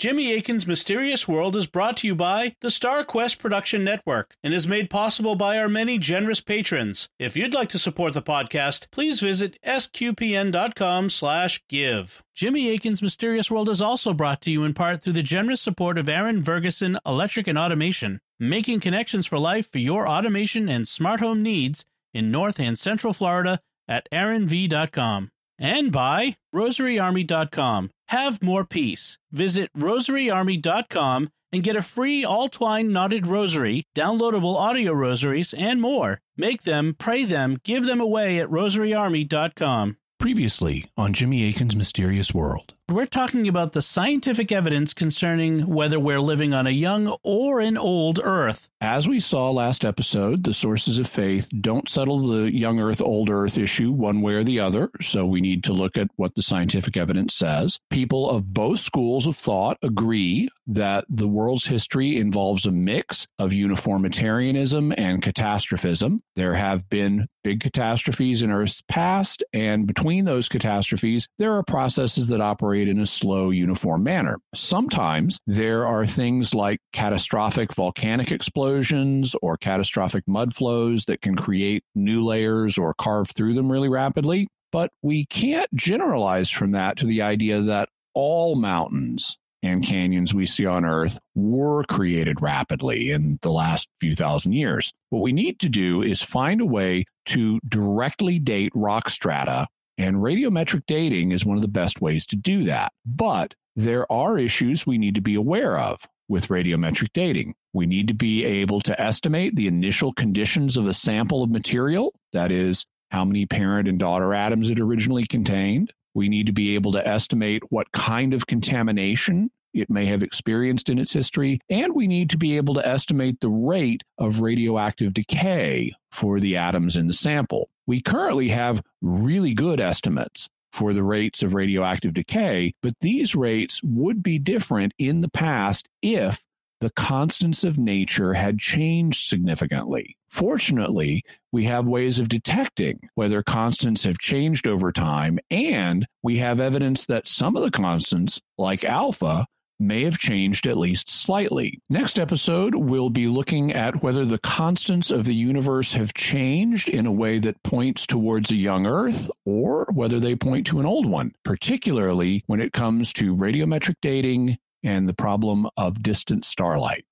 Jimmy Akin's Mysterious World is brought to you by the Star Quest Production Network and is made possible by our many generous patrons. If you'd like to support the podcast, please visit sqpn.com/give. Jimmy Akin's Mysterious World is also brought to you in part through the generous support of Aaron Ferguson Electric and Automation, making connections for life for your automation and smart home needs in North and Central Florida at aaronv.com. And by RosaryArmy.com. Have more peace. Visit RosaryArmy.com and get a free all-twine knotted rosary, downloadable audio rosaries, and more. Make them, pray them, give them away at RosaryArmy.com. Previously on Jimmy Akin's Mysterious World. We're talking about the scientific evidence concerning whether we're living on a young or an old Earth. As we saw last episode, the sources of faith don't settle the young Earth, old Earth issue one way or the other, so we need to look at what the scientific evidence says. People of both schools of thought agree that the world's history involves a mix of uniformitarianism and catastrophism. There have been big catastrophes in Earth's past, and between those catastrophes, there are processes that operate in a slow, uniform manner. Sometimes there are things like catastrophic volcanic explosions or catastrophic mud flows that can create new layers or carve through them really rapidly. But we can't generalize from that to the idea that all mountains and canyons we see on Earth were created rapidly in the last few thousand years. What we need to do is find a way to directly date rock strata, and radiometric dating is one of the best ways to do that. But there are issues we need to be aware of with radiometric dating. We need to be able to estimate the initial conditions of a sample of material, that is, how many parent and daughter atoms it originally contained. We need to be able to estimate what kind of contamination it may have experienced in its history, and we need to be able to estimate the rate of radioactive decay for the atoms in the sample. We currently have really good estimates for the rates of radioactive decay, but these rates would be different in the past if the constants of nature had changed significantly. Fortunately, we have ways of detecting whether constants have changed over time, and we have evidence that some of the constants, like alpha, may have changed at least slightly. Next episode, we'll be looking at whether the constants of the universe have changed in a way that points towards a young Earth or whether they point to an old one, particularly when it comes to radiometric dating and the problem of distant starlight.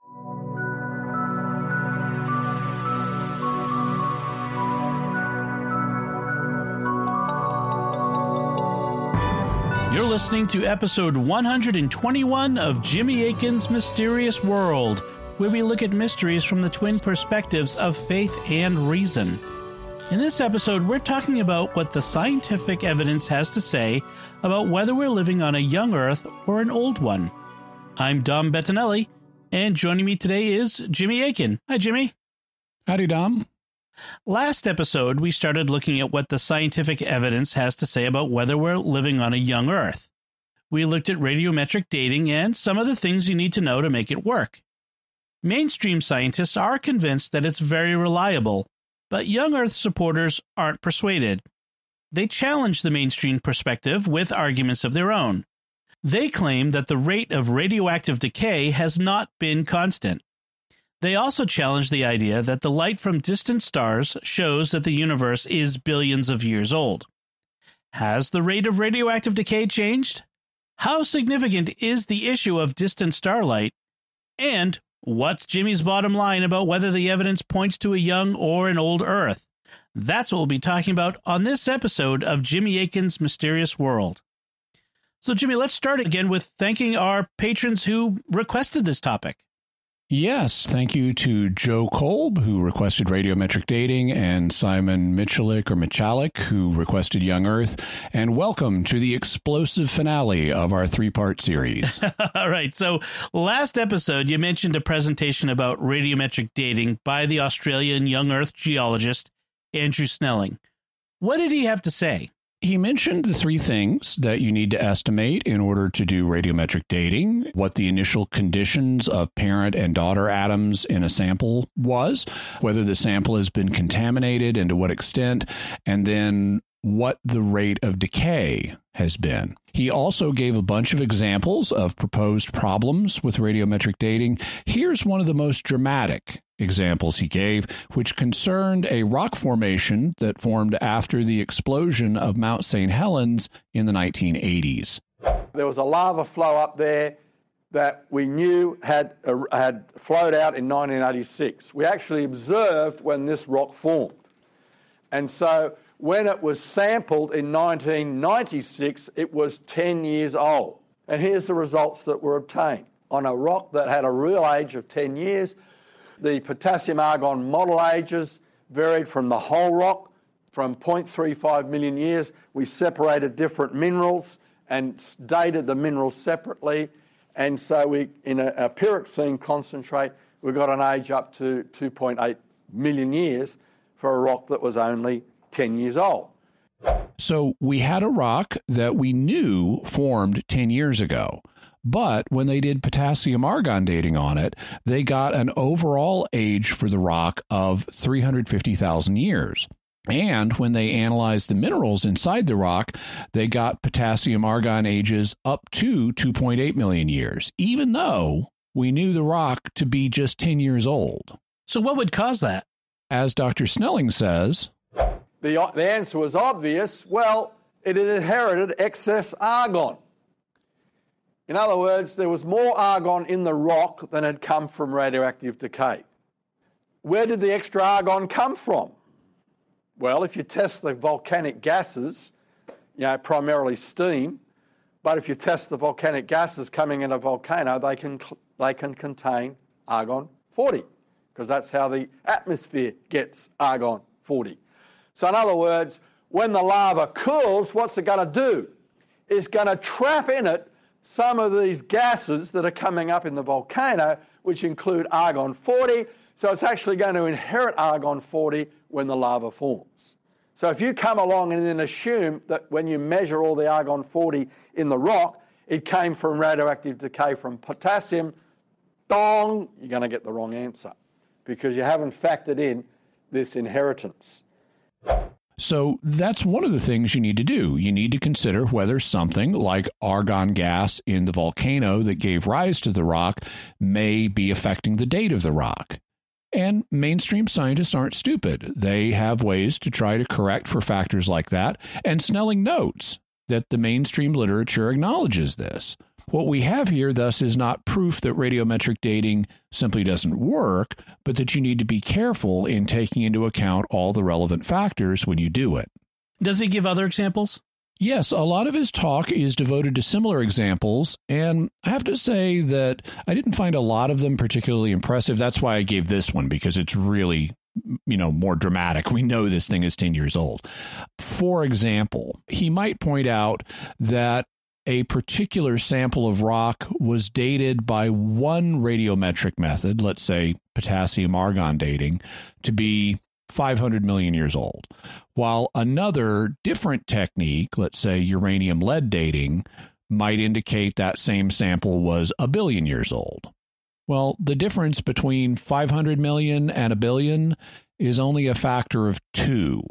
You're listening to episode 121 of Jimmy Akin's Mysterious World, where we look at mysteries from the twin perspectives of faith and reason. In this episode, we're talking about what the scientific evidence has to say about whether we're living on a young Earth or an old one. I'm Dom Bettinelli, and joining me today is Jimmy Akin. Hi, Jimmy. Howdy, Dom. Last episode, we started looking at what the scientific evidence has to say about whether we're living on a young Earth. We looked at radiometric dating and some of the things you need to know to make it work. Mainstream scientists are convinced that it's very reliable, but young Earth supporters aren't persuaded. They challenge the mainstream perspective with arguments of their own. They claim that the rate of radioactive decay has not been constant. They also challenge the idea that the light from distant stars shows that the universe is billions of years old. Has the rate of radioactive decay changed? How significant is the issue of distant starlight? And what's Jimmy's bottom line about whether the evidence points to a young or an old Earth? That's what we'll be talking about on this episode of Jimmy Akin's Mysterious World. So, Jimmy, let's start again with thanking our patrons who requested this topic. Yes, thank you to Joe Kolb, who requested radiometric dating, and Simon Michalik, who requested Young Earth. And welcome to the explosive finale of our three-part series. All right, so last episode, you mentioned a presentation about radiometric dating by the Australian young Earth geologist, Andrew Snelling. What did he have to say? He mentioned the three things that you need to estimate in order to do radiometric dating: what the initial conditions of parent and daughter atoms in a sample was, whether the sample has been contaminated and to what extent, and then what the rate of decay has been. He also gave a bunch of examples of proposed problems with radiometric dating. Here's one of the most dramatic examples he gave, which concerned a rock formation that formed after the explosion of Mount St. Helens in the 1980s. There was a lava flow up there that we knew had flowed out in 1986. We actually observed when this rock formed. And so when it was sampled in 1996, it was 10 years old. And here's the results that were obtained. On a rock that had a real age of 10 years, the potassium argon model ages varied from the whole rock from 0.35 million years. We separated different minerals and dated the minerals separately. And so we, in a pyroxene concentrate, we got an age up to 2.8 million years for a rock that was only 10 years old. So we had a rock that we knew formed 10 years ago. But when they did potassium argon dating on it, they got an overall age for the rock of 350,000 years. And when they analyzed the minerals inside the rock, they got potassium argon ages up to 2.8 million years, even though we knew the rock to be just 10 years old. So what would cause that? As Dr. Snelling says, the answer was obvious. Well, it had inherited excess argon. In other words, there was more argon in the rock than had come from radioactive decay. Where did the extra argon come from? Well, if you test the volcanic gases, you know, primarily steam, but if you test the volcanic gases coming in a volcano, they can contain argon-40 because that's how the atmosphere gets argon-40. So in other words, when the lava cools, what's it going to do? It's going to trap in it some of these gases that are coming up in the volcano, which include argon-40, so it's actually going to inherit argon-40 when the lava forms. So if you come along and then assume that when you measure all the argon-40 in the rock, it came from radioactive decay from potassium, dong, you're going to get the wrong answer because you haven't factored in this inheritance. So that's one of the things you need to do. You need to consider whether something like argon gas in the volcano that gave rise to the rock may be affecting the date of the rock. And mainstream scientists aren't stupid. They have ways to try to correct for factors like that. And Snelling notes that the mainstream literature acknowledges this. What we have here, thus, is not proof that radiometric dating simply doesn't work, but that you need to be careful in taking into account all the relevant factors when you do it. Does he give other examples? Yes, a lot of his talk is devoted to similar examples, and I have to say that I didn't find a lot of them particularly impressive. That's why I gave this one, because it's really, you know, more dramatic. We know this thing is 10 years old. For example, he might point out that a particular sample of rock was dated by one radiometric method, let's say potassium argon dating, to be 500 million years old, while another different technique, let's say uranium lead dating, might indicate that same sample was a billion years old. Well, the difference between 500 million and a billion is only a factor of 2.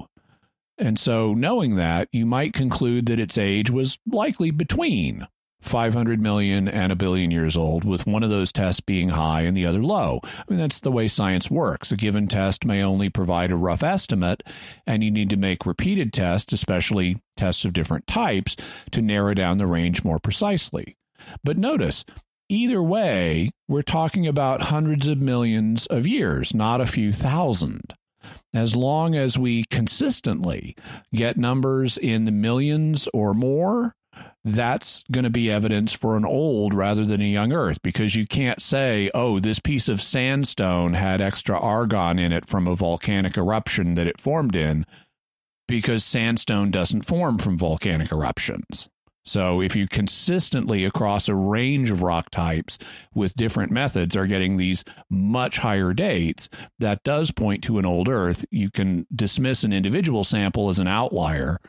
And so knowing that, you might conclude that its age was likely between 500 million and a billion years old, with one of those tests being high and the other low. I mean, that's the way science works. A given test may only provide a rough estimate, and you need to make repeated tests, especially tests of different types, to narrow down the range more precisely. But notice, either way, we're talking about hundreds of millions of years, not a few thousand. As long as we consistently get numbers in the millions or more, that's going to be evidence for an old rather than a young Earth, because you can't say, oh, this piece of sandstone had extra argon in it from a volcanic eruption that it formed in, because sandstone doesn't form from volcanic eruptions. So if you consistently across a range of rock types with different methods are getting these much higher dates, that does point to an old Earth. You can dismiss an individual sample as an outlier,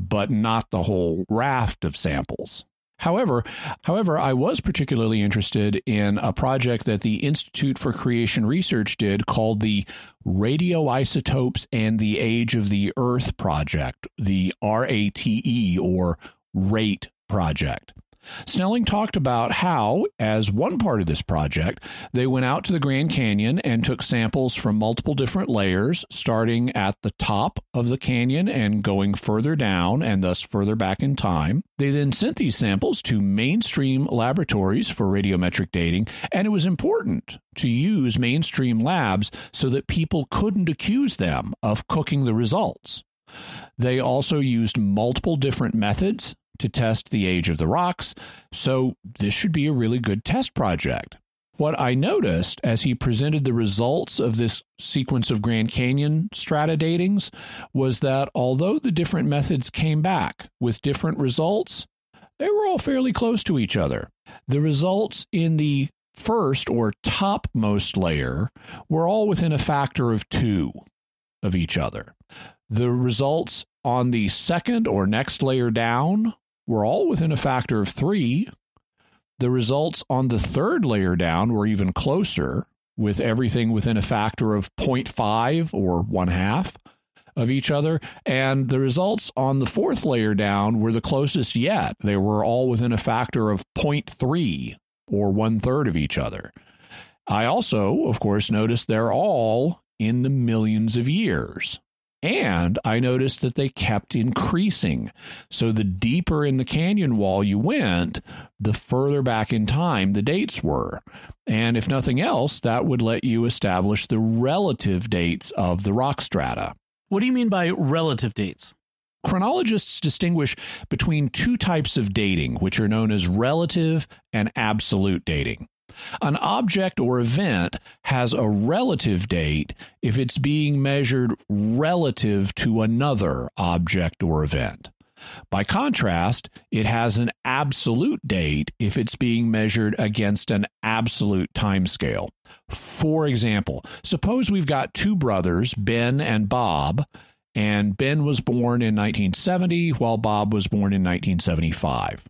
but not the whole raft of samples. However, I was particularly interested in a project that the Institute for Creation Research did called the Radioisotopes and the Age of the Earth Project, the RATE or RATE project. Snelling talked about how, as one part of this project, they went out to the Grand Canyon and took samples from multiple different layers, starting at the top of the canyon and going further down and thus further back in time. They then sent these samples to mainstream laboratories for radiometric dating, and it was important to use mainstream labs so that people couldn't accuse them of cooking the results. They also used multiple different methods to test the age of the rocks, so this should be a really good test project. What I noticed as he presented the results of this sequence of Grand Canyon strata datings was that although the different methods came back with different results, they were all fairly close to each other. The results in the first or topmost layer were all within a factor of 2 of each other. The results on the second or next layer down were all within a factor of 3. The results on the third layer down were even closer, with everything within a factor of 0.5 or 1/2 of each other. And the results on the fourth layer down were the closest yet. They were all within a factor of 0.3 or 1/3 of each other. I also, of course, noticed they're all in the millions of years. And I noticed that they kept increasing. So the deeper in the canyon wall you went, the further back in time the dates were. And if nothing else, that would let you establish the relative dates of the rock strata. What do you mean by relative dates? Chronologists distinguish between two types of dating, which are known as relative and absolute dating. An object or event has a relative date if it's being measured relative to another object or event. By contrast, it has an absolute date if it's being measured against an absolute timescale. For example, suppose we've got two brothers, Ben and Bob, and Ben was born in 1970 while Bob was born in 1975.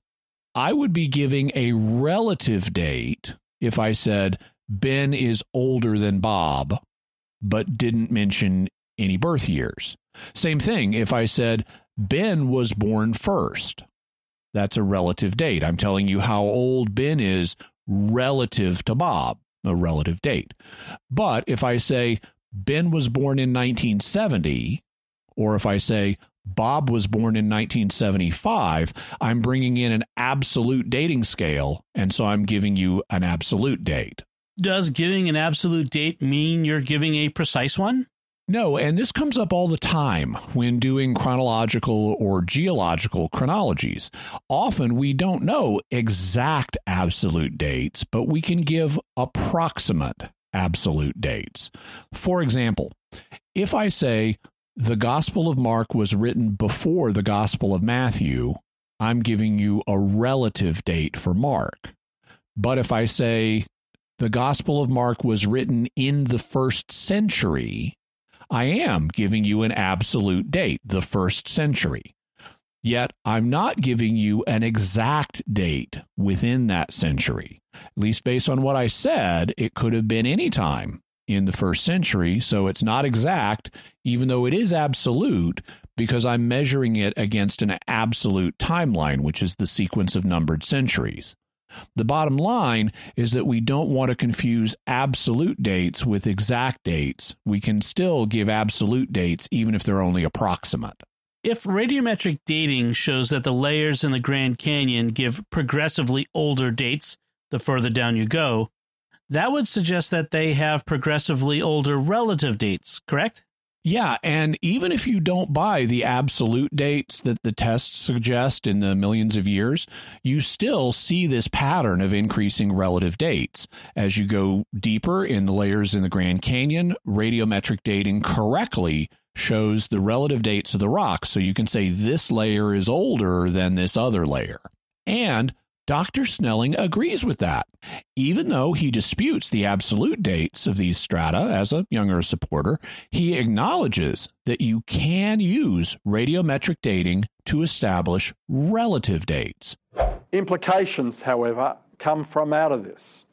I would be giving a relative date if I said Ben is older than Bob, but didn't mention any birth years. Same thing if I said Ben was born first. That's a relative date. I'm telling you how old Ben is relative to Bob, a relative date. But if I say Ben was born in 1970, or if I say Bob was born in 1975, I'm bringing in an absolute dating scale, and so I'm giving you an absolute date. Does giving an absolute date mean you're giving a precise one? No, and this comes up all the time when doing chronological or geological chronologies. Often we don't know exact absolute dates, but we can give approximate absolute dates. For example, if I say the Gospel of Mark was written before the Gospel of Matthew, I'm giving you a relative date for Mark. But if I say the Gospel of Mark was written in the 1st century, I am giving you an absolute date, the 1st century. Yet I'm not giving you an exact date within that century. At least based on what I said, it could have been any time in the 1st century, so it's not exact, even though it is absolute, because I'm measuring it against an absolute timeline, which is the sequence of numbered centuries. The bottom line is that we don't want to confuse absolute dates with exact dates. We can still give absolute dates, even if they're only approximate. If radiometric dating shows that the layers in the Grand Canyon give progressively older dates the further down you go, that would suggest that they have progressively older relative dates, correct? Yeah, and even if you don't buy the absolute dates that the tests suggest in the millions of years, you still see this pattern of increasing relative dates. As you go deeper in the layers in the Grand Canyon, radiometric dating correctly shows the relative dates of the rocks, so you can say this layer is older than this other layer. And Dr. Snelling agrees with that, even though he disputes the absolute dates of these strata as a young Earth supporter. He acknowledges that you can use radiometric dating to establish relative dates. Implications, however, come from out of this.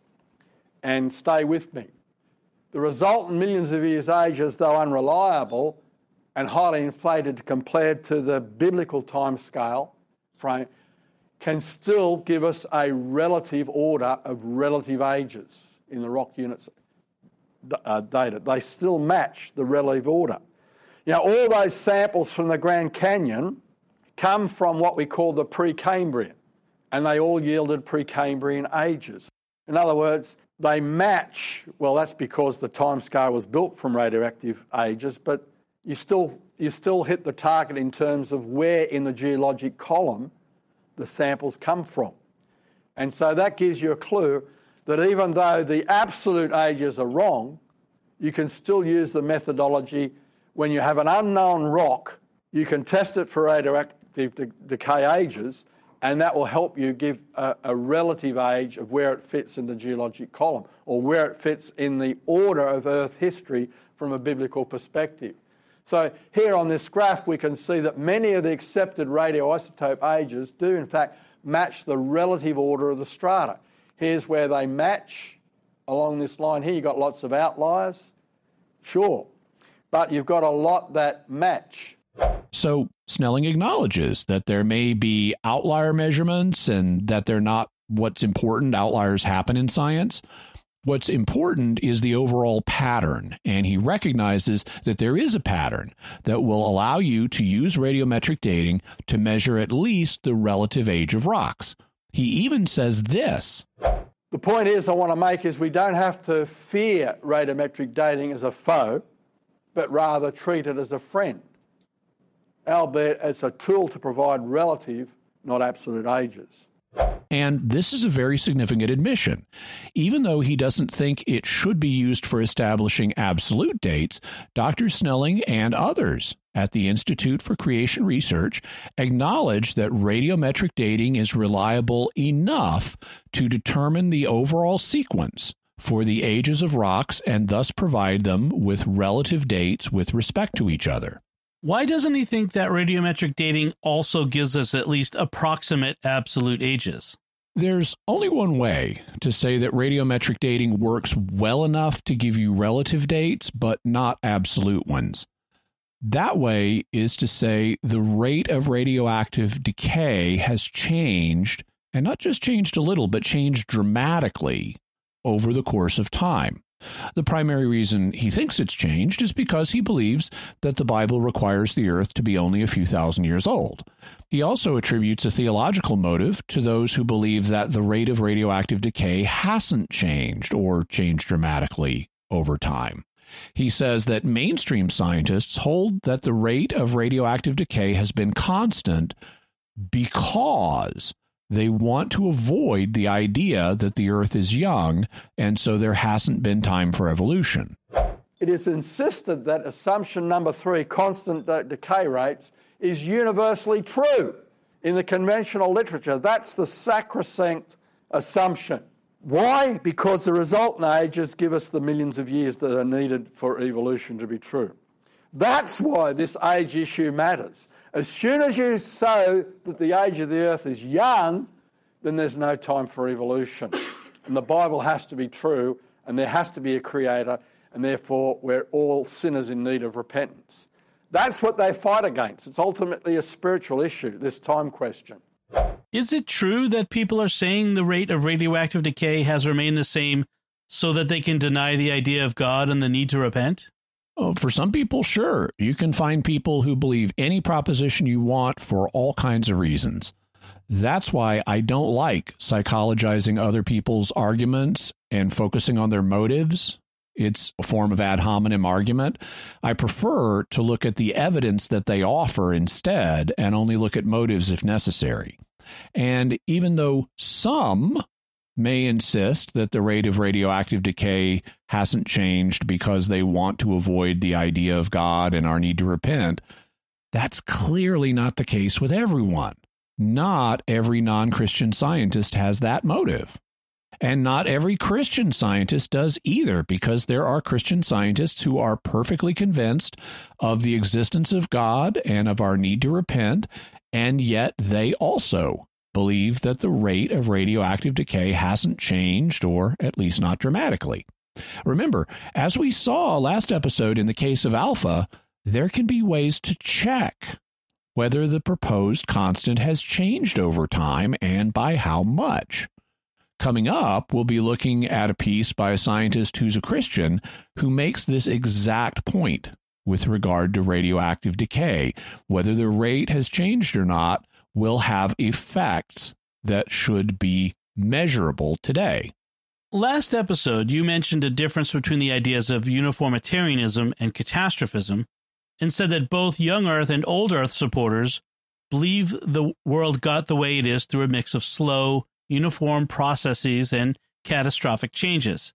And stay with me. The resultant millions of years' ages, though unreliable and highly inflated compared to the biblical time scale frame, can still give us a relative order of relative ages in the rock units data. They still match the relative order. You know, all those samples from the Grand Canyon come from what we call the Precambrian, and they all yielded Precambrian ages. In other words, they match. Well, that's because the time scale was built from radioactive ages, but you still hit the target in terms of where in the geologic column the samples come from. And so that gives you a clue that even though the absolute ages are wrong, you can still use the methodology. When you have an unknown rock, you can test it for radioactive decay ages, and that will help you give a relative age of where it fits in the geologic column or where it fits in the order of Earth history from a biblical perspective. So here on this graph, we can see that many of the accepted radioisotope ages do, in fact, match the relative order of the strata. Here's where they match along this line here. You've got lots of outliers, sure, but you've got a lot that match. So Snelling acknowledges that there may be outlier measurements and that they're not what's important. Outliers happen in science. What's important is the overall pattern, and he recognizes that there is a pattern that will allow you to use radiometric dating to measure at least the relative age of rocks. He even says this. The point is I want to make is we don't have to fear radiometric dating as a foe, but rather treat it as a friend, albeit it's a tool to provide relative, not absolute ages. And this is a very significant admission. Even though he doesn't think it should be used for establishing absolute dates, Dr. Snelling and others at the Institute for Creation Research acknowledge that radiometric dating is reliable enough to determine the overall sequence for the ages of rocks and thus provide them with relative dates with respect to each other. Why doesn't he think that radiometric dating also gives us at least approximate absolute ages? There's only one way to say that radiometric dating works well enough to give you relative dates, but not absolute ones. That way is to say the rate of radioactive decay has changed, and not just changed a little, but changed dramatically over the course of time. The primary reason he thinks it's changed is because he believes that the Bible requires the earth to be only a few thousand years old. He also attributes a theological motive to those who believe that the rate of radioactive decay hasn't changed or changed dramatically over time. He says that mainstream scientists hold that the rate of radioactive decay has been constant because they want to avoid the idea that the Earth is young, and so there hasn't been time for evolution. It is insisted that assumption number 3, constant decay rates, is universally true in the conventional literature. That's the sacrosanct assumption. Why? Because the resultant ages give us the millions of years that are needed for evolution to be true. That's why this age issue matters. As soon as you show that the age of the earth is young, then there's no time for evolution. And the Bible has to be true, and there has to be a creator, and therefore we're all sinners in need of repentance. That's what they fight against. It's ultimately a spiritual issue, this time question. Is it true that people are saying the rate of radioactive decay has remained the same so that they can deny the idea of God and the need to repent? Oh, for some people, sure. You can find people who believe any proposition you want for all kinds of reasons. That's why I don't like psychologizing other people's arguments and focusing on their motives. It's a form of ad hominem argument. I prefer to look at the evidence that they offer instead and only look at motives if necessary. And even though some may insist that the rate of radioactive decay hasn't changed because they want to avoid the idea of God and our need to repent, that's clearly not the case with everyone. Not every non-Christian scientist has that motive. And not every Christian scientist does either, because there are Christian scientists who are perfectly convinced of the existence of God and of our need to repent, and yet they also believe that the rate of radioactive decay hasn't changed, or at least not dramatically. Remember, as we saw last episode in the case of alpha, there can be ways to check whether the proposed constant has changed over time and by how much. Coming up, we'll be looking at a piece by a scientist who's a Christian who makes this exact point with regard to radioactive decay. Whether the rate has changed or not will have effects that should be measurable today. Last episode, you mentioned a difference between the ideas of uniformitarianism and catastrophism, and said that both young Earth and old Earth supporters believe the world got the way it is through a mix of slow, uniform processes and catastrophic changes.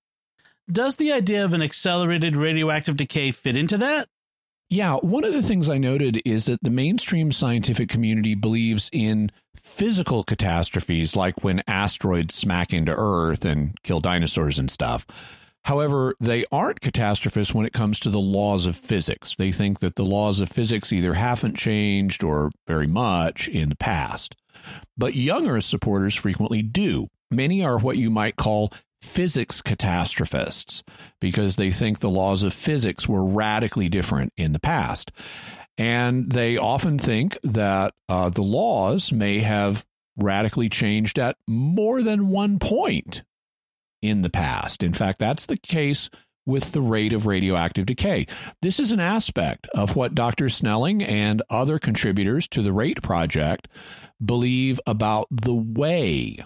Does the idea of an accelerated radioactive decay fit into that? Yeah, one of the things I noted is that the mainstream scientific community believes in physical catastrophes, like when asteroids smack into Earth and kill dinosaurs and stuff. However, they aren't catastrophists when it comes to the laws of physics. They think that the laws of physics either haven't changed or very much in the past. But young Earth supporters frequently do. Many are what you might call physics catastrophists, because they think the laws of physics were radically different in the past. And they often think that the laws may have radically changed at more than one point in the past. In fact, that's the case with the rate of radioactive decay. This is an aspect of what Dr. Snelling and other contributors to the RATE project believe about the way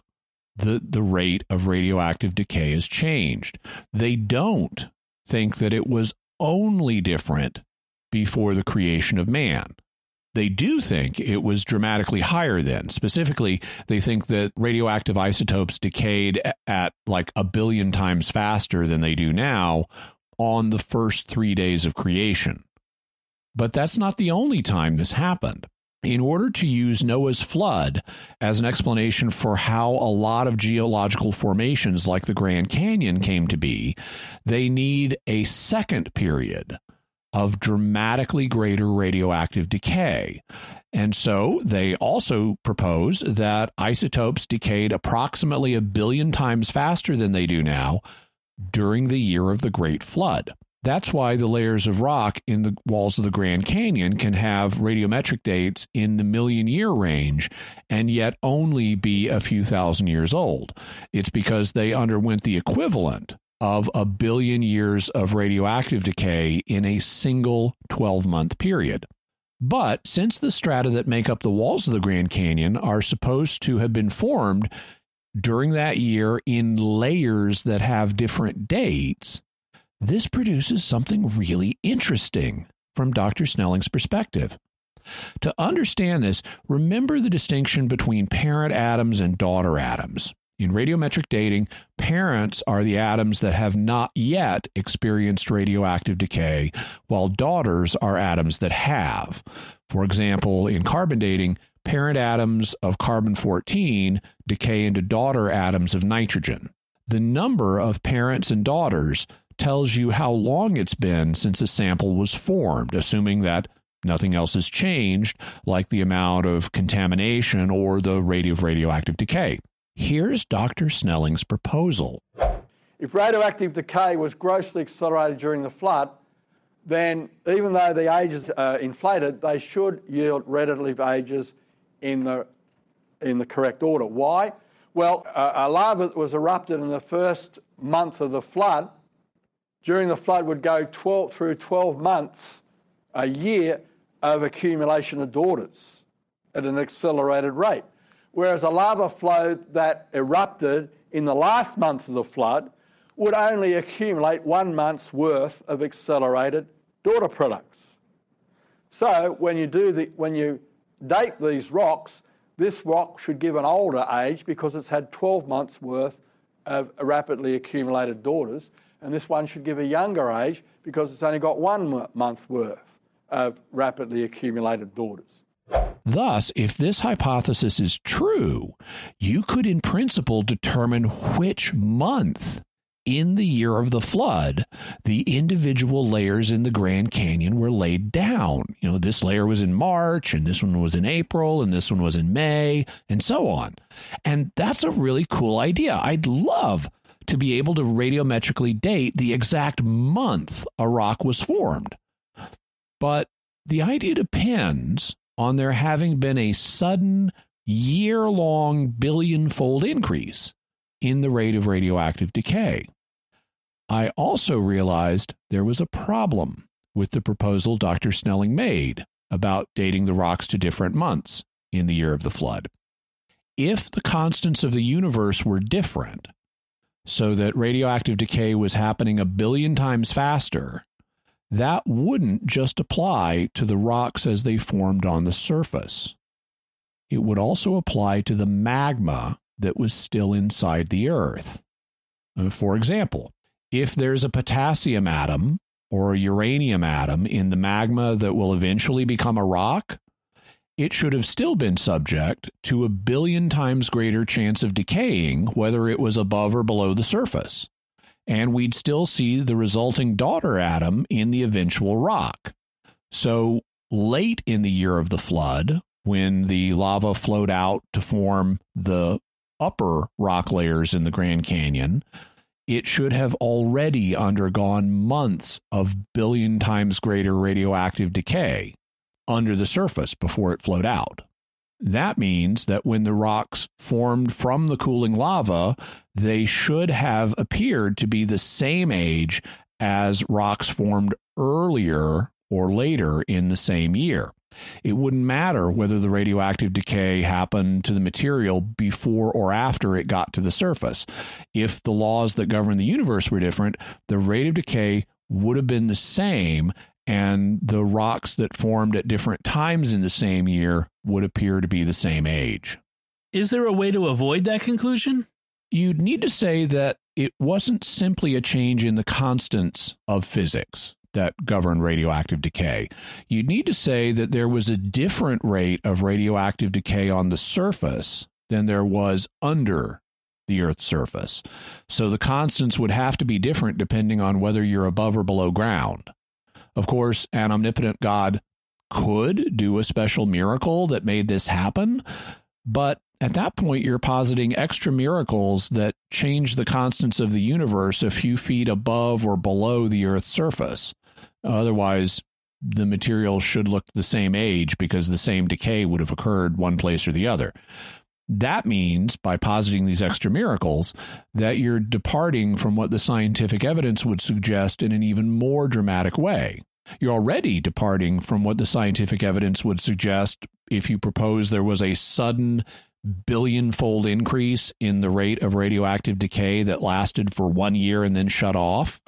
the rate of radioactive decay has changed. They don't think that it was only different before the creation of man. They do think it was dramatically higher then. Specifically, they think that radioactive isotopes decayed at like 1 billion times faster than they do now on the first 3 days of creation. But that's not the only time this happened. In order to use Noah's flood as an explanation for how a lot of geological formations like the Grand Canyon came to be, they need a second period of dramatically greater radioactive decay. And so they also propose that isotopes decayed approximately 1 billion times faster than they do now during the year of the Great Flood. That's why the layers of rock in the walls of the Grand Canyon can have radiometric dates in the million-year range and yet only be a few thousand years old. It's because they underwent the equivalent of 1 billion years of radioactive decay in a single 12-month period. But since the strata that make up the walls of the Grand Canyon are supposed to have been formed during that year in layers that have different dates, this produces something really interesting from Dr. Snelling's perspective. To understand this, remember the distinction between parent atoms and daughter atoms. In radiometric dating, parents are the atoms that have not yet experienced radioactive decay, while daughters are atoms that have. For example, in carbon dating, parent atoms of carbon-14 decay into daughter atoms of nitrogen. The number of parents and daughters tells you how long it's been since a sample was formed, assuming that nothing else has changed, like the amount of contamination or the rate of radioactive decay. Here's Dr. Snelling's proposal. If radioactive decay was grossly accelerated during the flood, then even though the ages are inflated, they should yield relative ages in the correct order. Why? Well, a lava that was erupted in the first month of the flood, during the flood would go through 12 months, a year of accumulation of daughters at an accelerated rate. Whereas a lava flow that erupted in the last month of the flood would only accumulate 1 month's worth of accelerated daughter products. So when you date these rocks, this rock should give an older age because it's had 12 months worth of rapidly accumulated daughters. And this one should give a younger age because it's only got 1 month's worth of rapidly accumulated daughters. Thus, if this hypothesis is true, you could in principle determine which month in the year of the flood, the individual layers in the Grand Canyon were laid down. You know, this layer was in March, and this one was in April, and this one was in May, and so on. And that's a really cool idea. I'd love to be able to radiometrically date the exact month a rock was formed. But the idea depends on there having been a sudden year-long billion-fold increase in the rate of radioactive decay. I also realized there was a problem with the proposal Dr. Snelling made about dating the rocks to different months in the year of the flood. If the constants of the universe were different, so that radioactive decay was happening a billion times faster, that wouldn't just apply to the rocks as they formed on the surface. It would also apply to the magma that was still inside the Earth. For example, if there's a potassium atom or a uranium atom in the magma that will eventually become a rock, it should have still been subject to a billion times greater chance of decaying, whether it was above or below the surface. And we'd still see the resulting daughter atom in the eventual rock. So late in the year of the flood, when the lava flowed out to form the upper rock layers in the Grand Canyon, it should have already undergone months of billion times greater radioactive decay under the surface before it flowed out. That means that when the rocks formed from the cooling lava, they should have appeared to be the same age as rocks formed earlier or later in the same year. It wouldn't matter whether the radioactive decay happened to the material before or after it got to the surface. If the laws that govern the universe were different, the rate of decay would have been the same, and the rocks that formed at different times in the same year would appear to be the same age. Is there a way to avoid that conclusion? You'd need to say that it wasn't simply a change in the constants of physics that govern radioactive decay. You'd need to say that there was a different rate of radioactive decay on the surface than there was under the Earth's surface. So the constants would have to be different depending on whether you're above or below ground. Of course, an omnipotent God could do a special miracle that made this happen, but at that point you're positing extra miracles that change the constants of the universe a few feet above or below the Earth's surface. Otherwise, the material should look the same age because the same decay would have occurred one place or the other. That means, by positing these extra miracles, that you're departing from what the scientific evidence would suggest in an even more dramatic way. You're already departing from what the scientific evidence would suggest if you propose there was a sudden billion-fold increase in the rate of radioactive decay that lasted for 1 year and then shut off.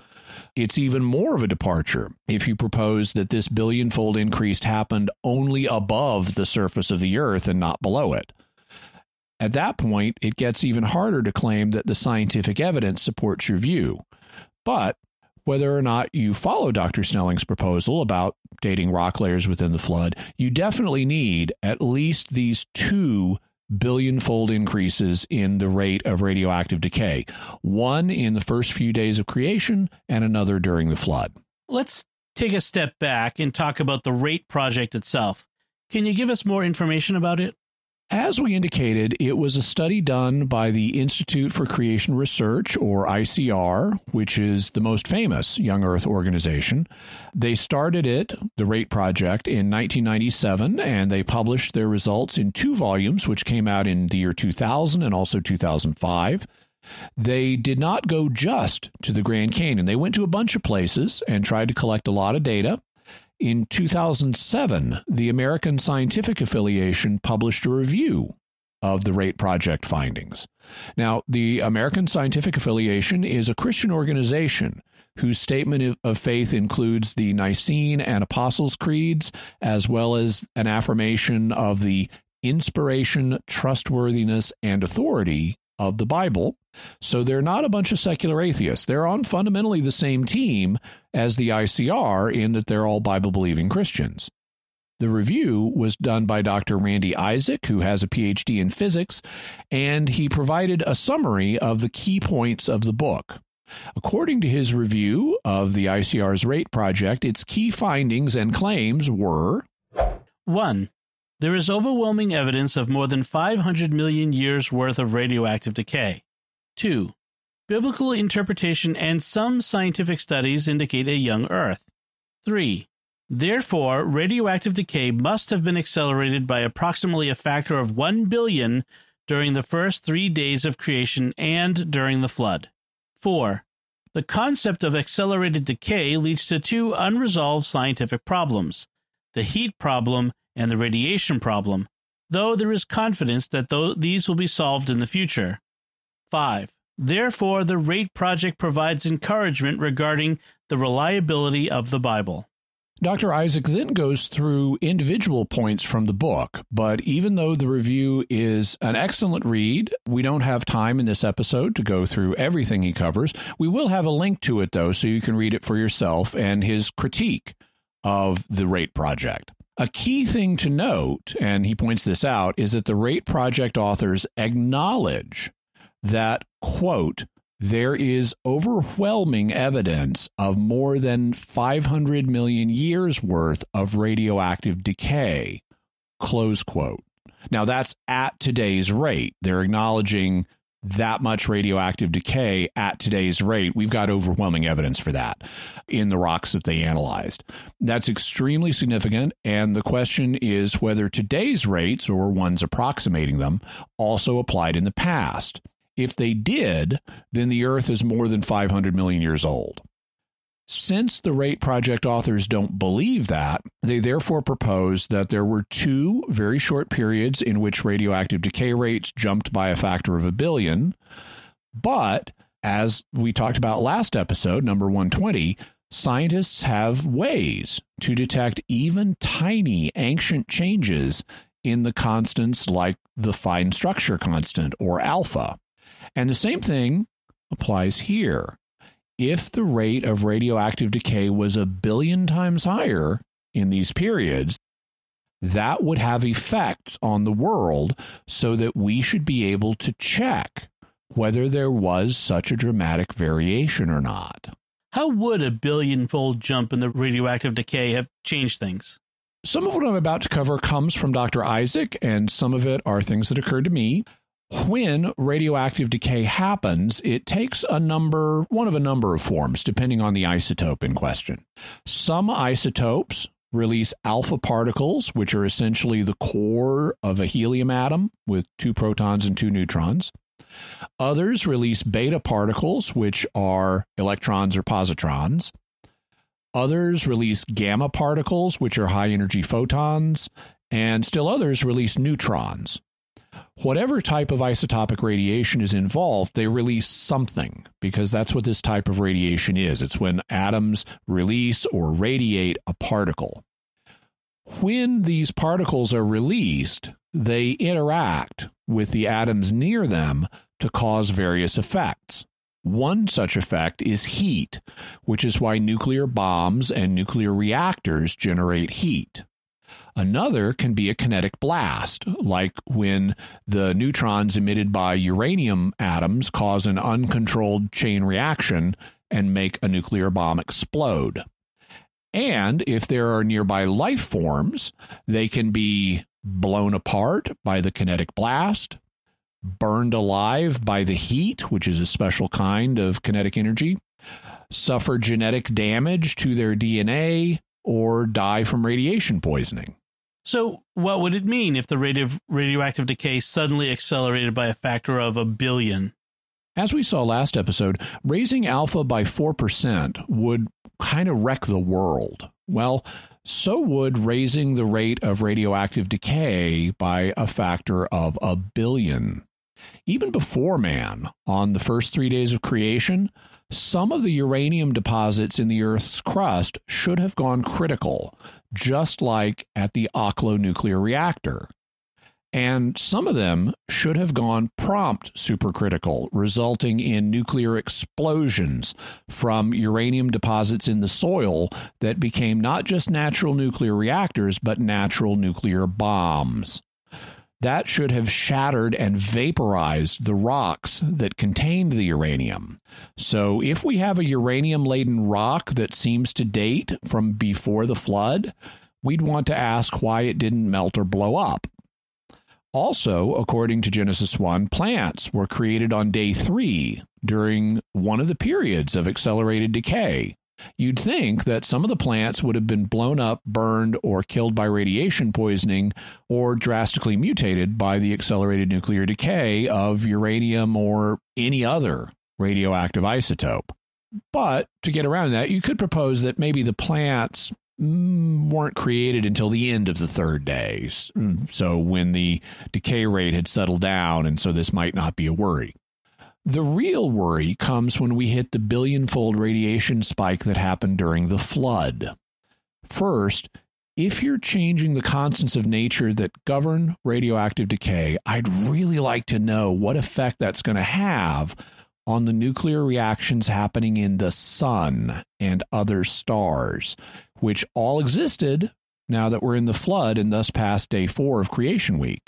It's even more of a departure if you propose that this billion-fold increase happened only above the surface of the Earth and not below it. At that point, it gets even harder to claim that the scientific evidence supports your view. But whether or not you follow Dr. Snelling's proposal about dating rock layers within the flood, you definitely need at least these 2 billion-fold increases in the rate of radioactive decay, one in the first few days of creation and another during the flood. Let's take a step back and talk about the RATE project itself. Can you give us more information about it? As we indicated, it was a study done by the Institute for Creation Research, or ICR, which is the most famous young Earth organization. They started it, the RATE project, in 1997, and they published their results in 2 volumes, which came out in the year 2000 and also 2005. They did not go just to the Grand Canyon. They went to a bunch of places and tried to collect a lot of data. In 2007, the American Scientific Affiliation published a review of the RATE project findings. Now, the American Scientific Affiliation is a Christian organization whose statement of faith includes the Nicene and Apostles' Creeds, as well as an affirmation of the inspiration, trustworthiness, and authority of the Bible. So they're not a bunch of secular atheists. They're on fundamentally the same team as the ICR in that they're all Bible-believing Christians. The review was done by Dr. Randy Isaac, who has a PhD in physics, and he provided a summary of the key points of the book. According to his review of the ICR's RATE project, its key findings and claims were: 1. There is overwhelming evidence of more than 500 million years' worth of radioactive decay. 2. Biblical interpretation and some scientific studies indicate a young Earth. 3. Therefore, radioactive decay must have been accelerated by approximately a factor of 1 billion during the first 3 days of creation and during the flood. 4. The concept of accelerated decay leads to two unresolved scientific problems, the heat problem and the radiation problem, though there is confidence that these will be solved in the future. 5. Therefore, the RATE project provides encouragement regarding the reliability of the Bible. Dr. Isaac then goes through individual points from the book, but even though the review is an excellent read, we don't have time in this episode to go through everything he covers. We will have a link to it, though, so you can read it for yourself and his critique of the RATE project. A key thing to note, and he points this out, is that the RATE project authors acknowledge that, quote, there is overwhelming evidence of more than 500 million years worth of radioactive decay, close quote. Now, that's at today's rate. They're acknowledging that much radioactive decay at today's rate. We've got overwhelming evidence for that in the rocks that they analyzed. That's extremely significant, and the question is whether today's rates, or ones approximating them, also applied in the past. If they did, then the Earth is more than 500 million years old. Since the RATE project authors don't believe that, they therefore propose that there were two very short periods in which radioactive decay rates jumped by a factor of a billion. But as we talked about last episode, number 120, scientists have ways to detect even tiny ancient changes in the constants like the fine structure constant or alpha. And the same thing applies here. If the rate of radioactive decay was a billion times higher in these periods, that would have effects on the world so that we should be able to check whether there was such a dramatic variation or not. How would a billion-fold jump in the radioactive decay have changed things? Some of what I'm about to cover comes from Dr. Isaac, and some of it are things that occurred to me. When radioactive decay happens, it takes one of a number of forms, depending on the isotope in question. Some isotopes release alpha particles, which are essentially the core of a helium atom with two protons and two neutrons. Others release beta particles, which are electrons or positrons. Others release gamma particles, which are high-energy photons. And still others release neutrons. Whatever type of isotopic radiation is involved, they release something, because that's what this type of radiation is. It's when atoms release or radiate a particle. When these particles are released, they interact with the atoms near them to cause various effects. One such effect is heat, which is why nuclear bombs and nuclear reactors generate heat. Another can be a kinetic blast, like when the neutrons emitted by uranium atoms cause an uncontrolled chain reaction and make a nuclear bomb explode. And if there are nearby life forms, they can be blown apart by the kinetic blast, burned alive by the heat, which is a special kind of kinetic energy, suffer genetic damage to their DNA, or die from radiation poisoning. So what would it mean if the rate of radioactive decay suddenly accelerated by a factor of a billion? As we saw last episode, raising alpha by 4% would kind of wreck the world. Well, so would raising the rate of radioactive decay by a factor of a billion. Even before man, on the first 3 days of creation, some of the uranium deposits in the Earth's crust should have gone critical, just like at the Oklo nuclear reactor. And some of them should have gone prompt supercritical, resulting in nuclear explosions from uranium deposits in the soil that became not just natural nuclear reactors, but natural nuclear bombs. That should have shattered and vaporized the rocks that contained the uranium. So if we have a uranium-laden rock that seems to date from before the flood, we'd want to ask why it didn't melt or blow up. Also, according to Genesis 1, plants were created on day 3 during one of the periods of accelerated decay. You'd think that some of the plants would have been blown up, burned, or killed by radiation poisoning, or drastically mutated by the accelerated nuclear decay of uranium or any other radioactive isotope. But to get around that, you could propose that maybe the plants weren't created until the end of the third day, so when the decay rate had settled down, and so this might not be a worry. The real worry comes when we hit the billion-fold radiation spike that happened during the flood. First, if you're changing the constants of nature that govern radioactive decay, I'd really like to know what effect that's going to have on the nuclear reactions happening in the sun and other stars, which all existed now that we're in the flood and thus past day 4 of Creation Week.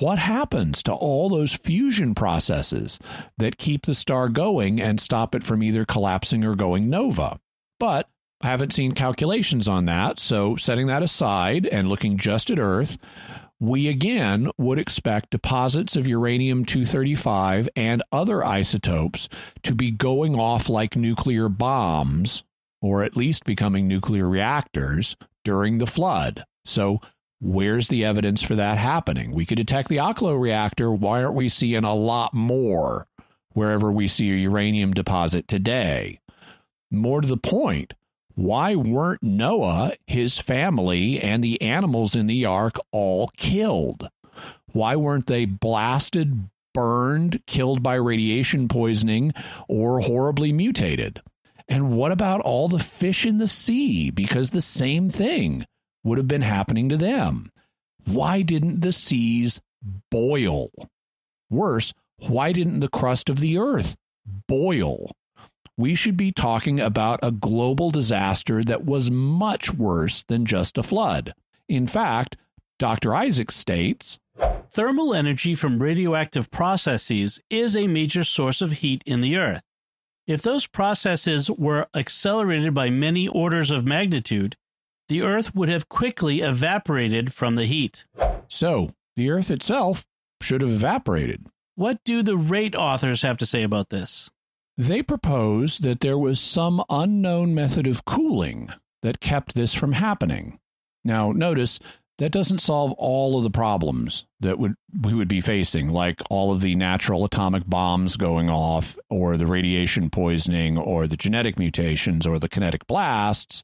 What happens to all those fusion processes that keep the star going and stop it from either collapsing or going nova? But I haven't seen calculations on that, so setting that aside and looking just at Earth, we again would expect deposits of uranium-235 and other isotopes to be going off like nuclear bombs, or at least becoming nuclear reactors, during the flood. So where's the evidence for that happening? We could detect the Oklo reactor. Why aren't we seeing a lot more wherever we see a uranium deposit today? More to the point, why weren't Noah, his family, and the animals in the ark all killed? Why weren't they blasted, burned, killed by radiation poisoning, or horribly mutated? And what about all the fish in the sea? Because the same thing would have been happening to them. Why didn't the seas boil? Worse, why didn't the crust of the earth boil? We should be talking about a global disaster that was much worse than just a flood. In fact, Dr. Isaac states, "Thermal energy from radioactive processes is a major source of heat in the earth. If those processes were accelerated by many orders of magnitude, the earth would have quickly evaporated from the heat." So, the earth itself should have evaporated. What do the RATE authors have to say about this? They propose that there was some unknown method of cooling that kept this from happening. Now, notice, that doesn't solve all of the problems that we would be facing, like all of the natural atomic bombs going off, or the radiation poisoning, or the genetic mutations, or the kinetic blasts,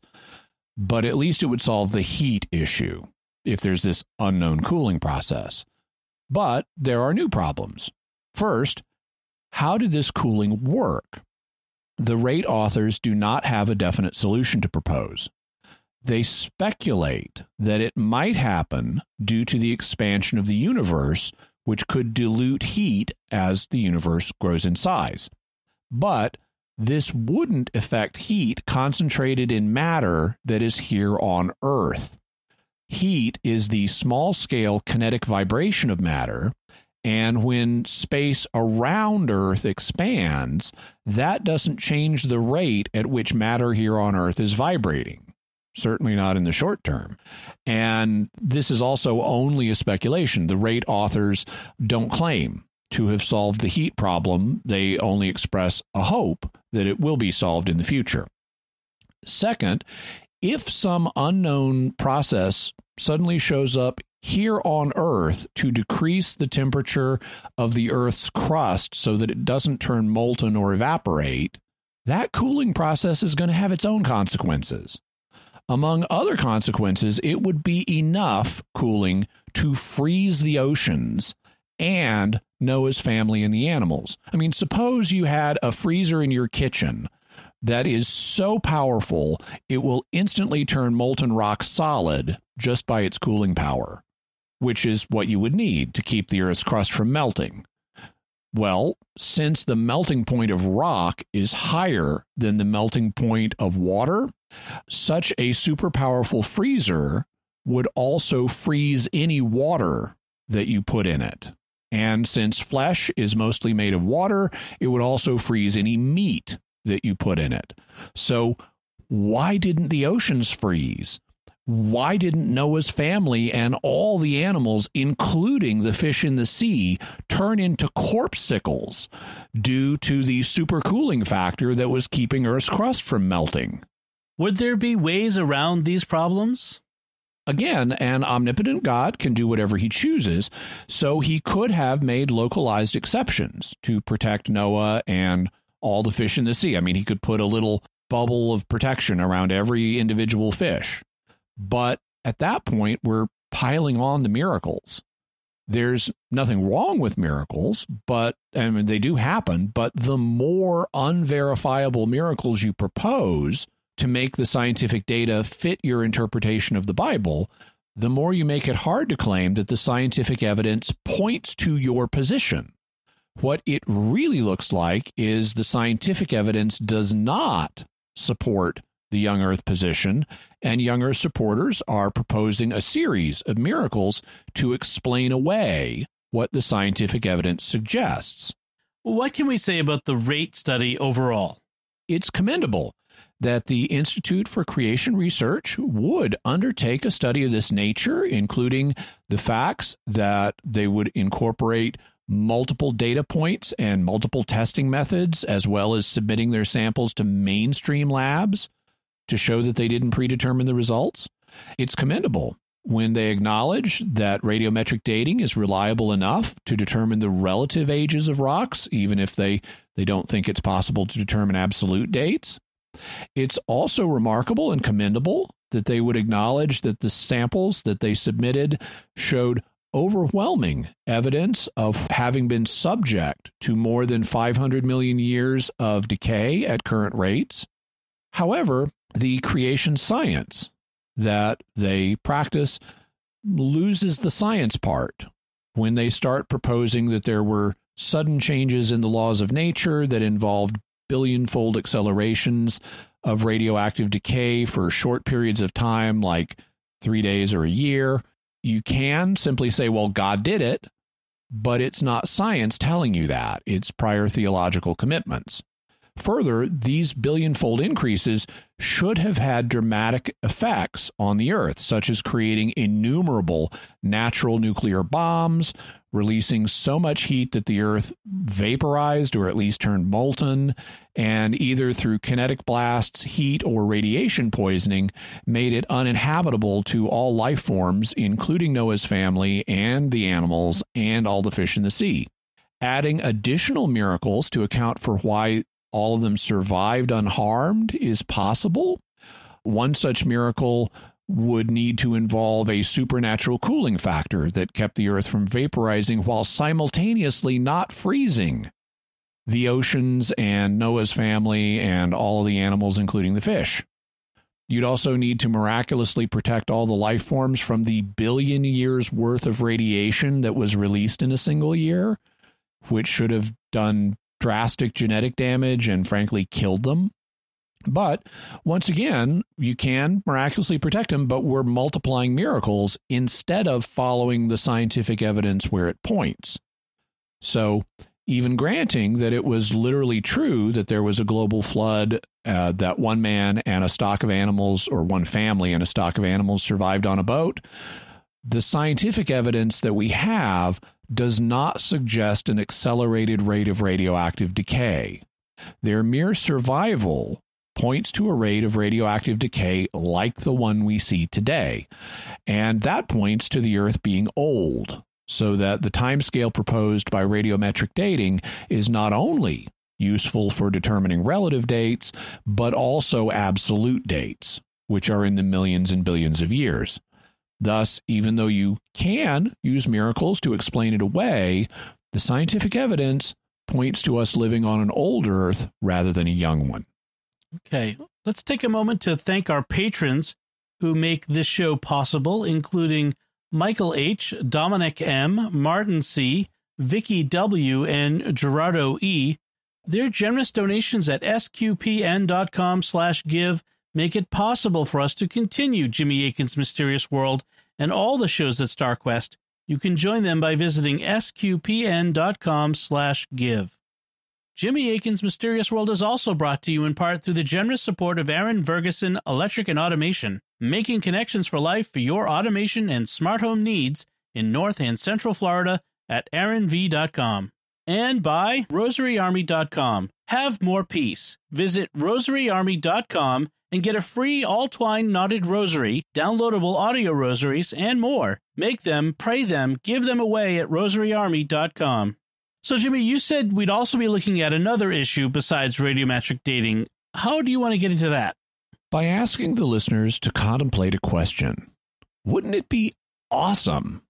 but at least it would solve the heat issue if there's this unknown cooling process. But there are new problems. First, how did this cooling work? The RATE authors do not have a definite solution to propose. They speculate that it might happen due to the expansion of the universe, which could dilute heat as the universe grows in size. But this wouldn't affect heat concentrated in matter that is here on Earth. Heat is the small-scale kinetic vibration of matter, and when space around Earth expands, that doesn't change the rate at which matter here on Earth is vibrating, certainly not in the short term. And this is also only a speculation. The RATE authors don't claim to have solved the heat problem. They only express a hope that it will be solved in the future. Second, if some unknown process suddenly shows up here on Earth to decrease the temperature of the Earth's crust so that it doesn't turn molten or evaporate, that cooling process is going to have its own consequences. Among other consequences, it would be enough cooling to freeze the oceans and Noah's family and the animals. I mean, suppose you had a freezer in your kitchen that is so powerful it will instantly turn molten rock solid just by its cooling power, which is what you would need to keep the Earth's crust from melting. Well, since the melting point of rock is higher than the melting point of water, such a super powerful freezer would also freeze any water that you put in it. And since flesh is mostly made of water, it would also freeze any meat that you put in it. So why didn't the oceans freeze? Why didn't Noah's family and all the animals, including the fish in the sea, turn into corpuscles due to the supercooling factor that was keeping Earth's crust from melting? Would there be ways around these problems? Again, an omnipotent God can do whatever he chooses, so he could have made localized exceptions to protect Noah and all the fish in the sea. I mean, he could put a little bubble of protection around every individual fish. But at that point, we're piling on the miracles. There's nothing wrong with miracles, but I mean, they do happen. But the more unverifiable miracles you propose to make the scientific data fit your interpretation of the Bible, the more you make it hard to claim that the scientific evidence points to your position. What it really looks like is the scientific evidence does not support the young Earth position, and young Earth supporters are proposing a series of miracles to explain away what the scientific evidence suggests. What can we say about the RATE study overall? It's commendable that the Institute for Creation Research would undertake a study of this nature, including the facts that they would incorporate multiple data points and multiple testing methods, as well as submitting their samples to mainstream labs to show that they didn't predetermine the results. It's commendable when they acknowledge that radiometric dating is reliable enough to determine the relative ages of rocks, even if they don't think it's possible to determine absolute dates. It's also remarkable and commendable that they would acknowledge that the samples that they submitted showed overwhelming evidence of having been subject to more than 500 million years of decay at current rates. However, the creation science that they practice loses the science part when they start proposing that there were sudden changes in the laws of nature that involved billion-fold accelerations of radioactive decay for short periods of time, like 3 days or a year. You can simply say, well, God did it, but it's not science telling you that. It's prior theological commitments. Further, these billion-fold increases should have had dramatic effects on the Earth, such as creating innumerable natural nuclear bombs, releasing so much heat that the Earth vaporized or at least turned molten, and either through kinetic blasts, heat, or radiation poisoning, made it uninhabitable to all life forms, including Noah's family and the animals and all the fish in the sea. Adding additional miracles to account for why all of them survived unharmed is possible. One such miracle would need to involve a supernatural cooling factor that kept the Earth from vaporizing while simultaneously not freezing the oceans and Noah's family and all of the animals, including the fish. You'd also need to miraculously protect all the life forms from the billion years worth of radiation that was released in a single year, which should have done drastic genetic damage and, frankly, killed them. But once again, you can miraculously protect them, but we're multiplying miracles instead of following the scientific evidence where it points. So even granting that it was literally true that there was a global flood, that one man and a stock of animals, or one family and a stock of animals, survived on a boat, the scientific evidence that we have does not suggest an accelerated rate of radioactive decay. Their mere survival points to a rate of radioactive decay like the one we see today, and that points to the Earth being old, so that the timescale proposed by radiometric dating is not only useful for determining relative dates, but also absolute dates, which are in the millions and billions of years. Thus, even though you can use miracles to explain it away, the scientific evidence points to us living on an old Earth rather than a young one. Okay, let's take a moment to thank our patrons who make this show possible, including Michael H., Dominic M., Martin C., Vicky W., and Gerardo E. Their generous donations at sqpn.com/give make it possible for us to continue Jimmy Akin's Mysterious World and all the shows at Star Quest, You can join them by visiting sqpn.com/give. Jimmy Akin's Mysterious World is also brought to you in part through the generous support of Aaron Ferguson Electric and Automation, making connections for life for your automation and smart home needs in North and Central Florida at aaronv.com. And by RosaryArmy.com. Have more peace. Visit RosaryArmy.com and get a free all-twine knotted rosary, downloadable audio rosaries, and more. Make them, pray them, give them away at RosaryArmy.com. So, Jimmy, you said we'd also be looking at another issue besides radiometric dating. How do you want to get into that? By asking the listeners to contemplate a question. Wouldn't it be awesome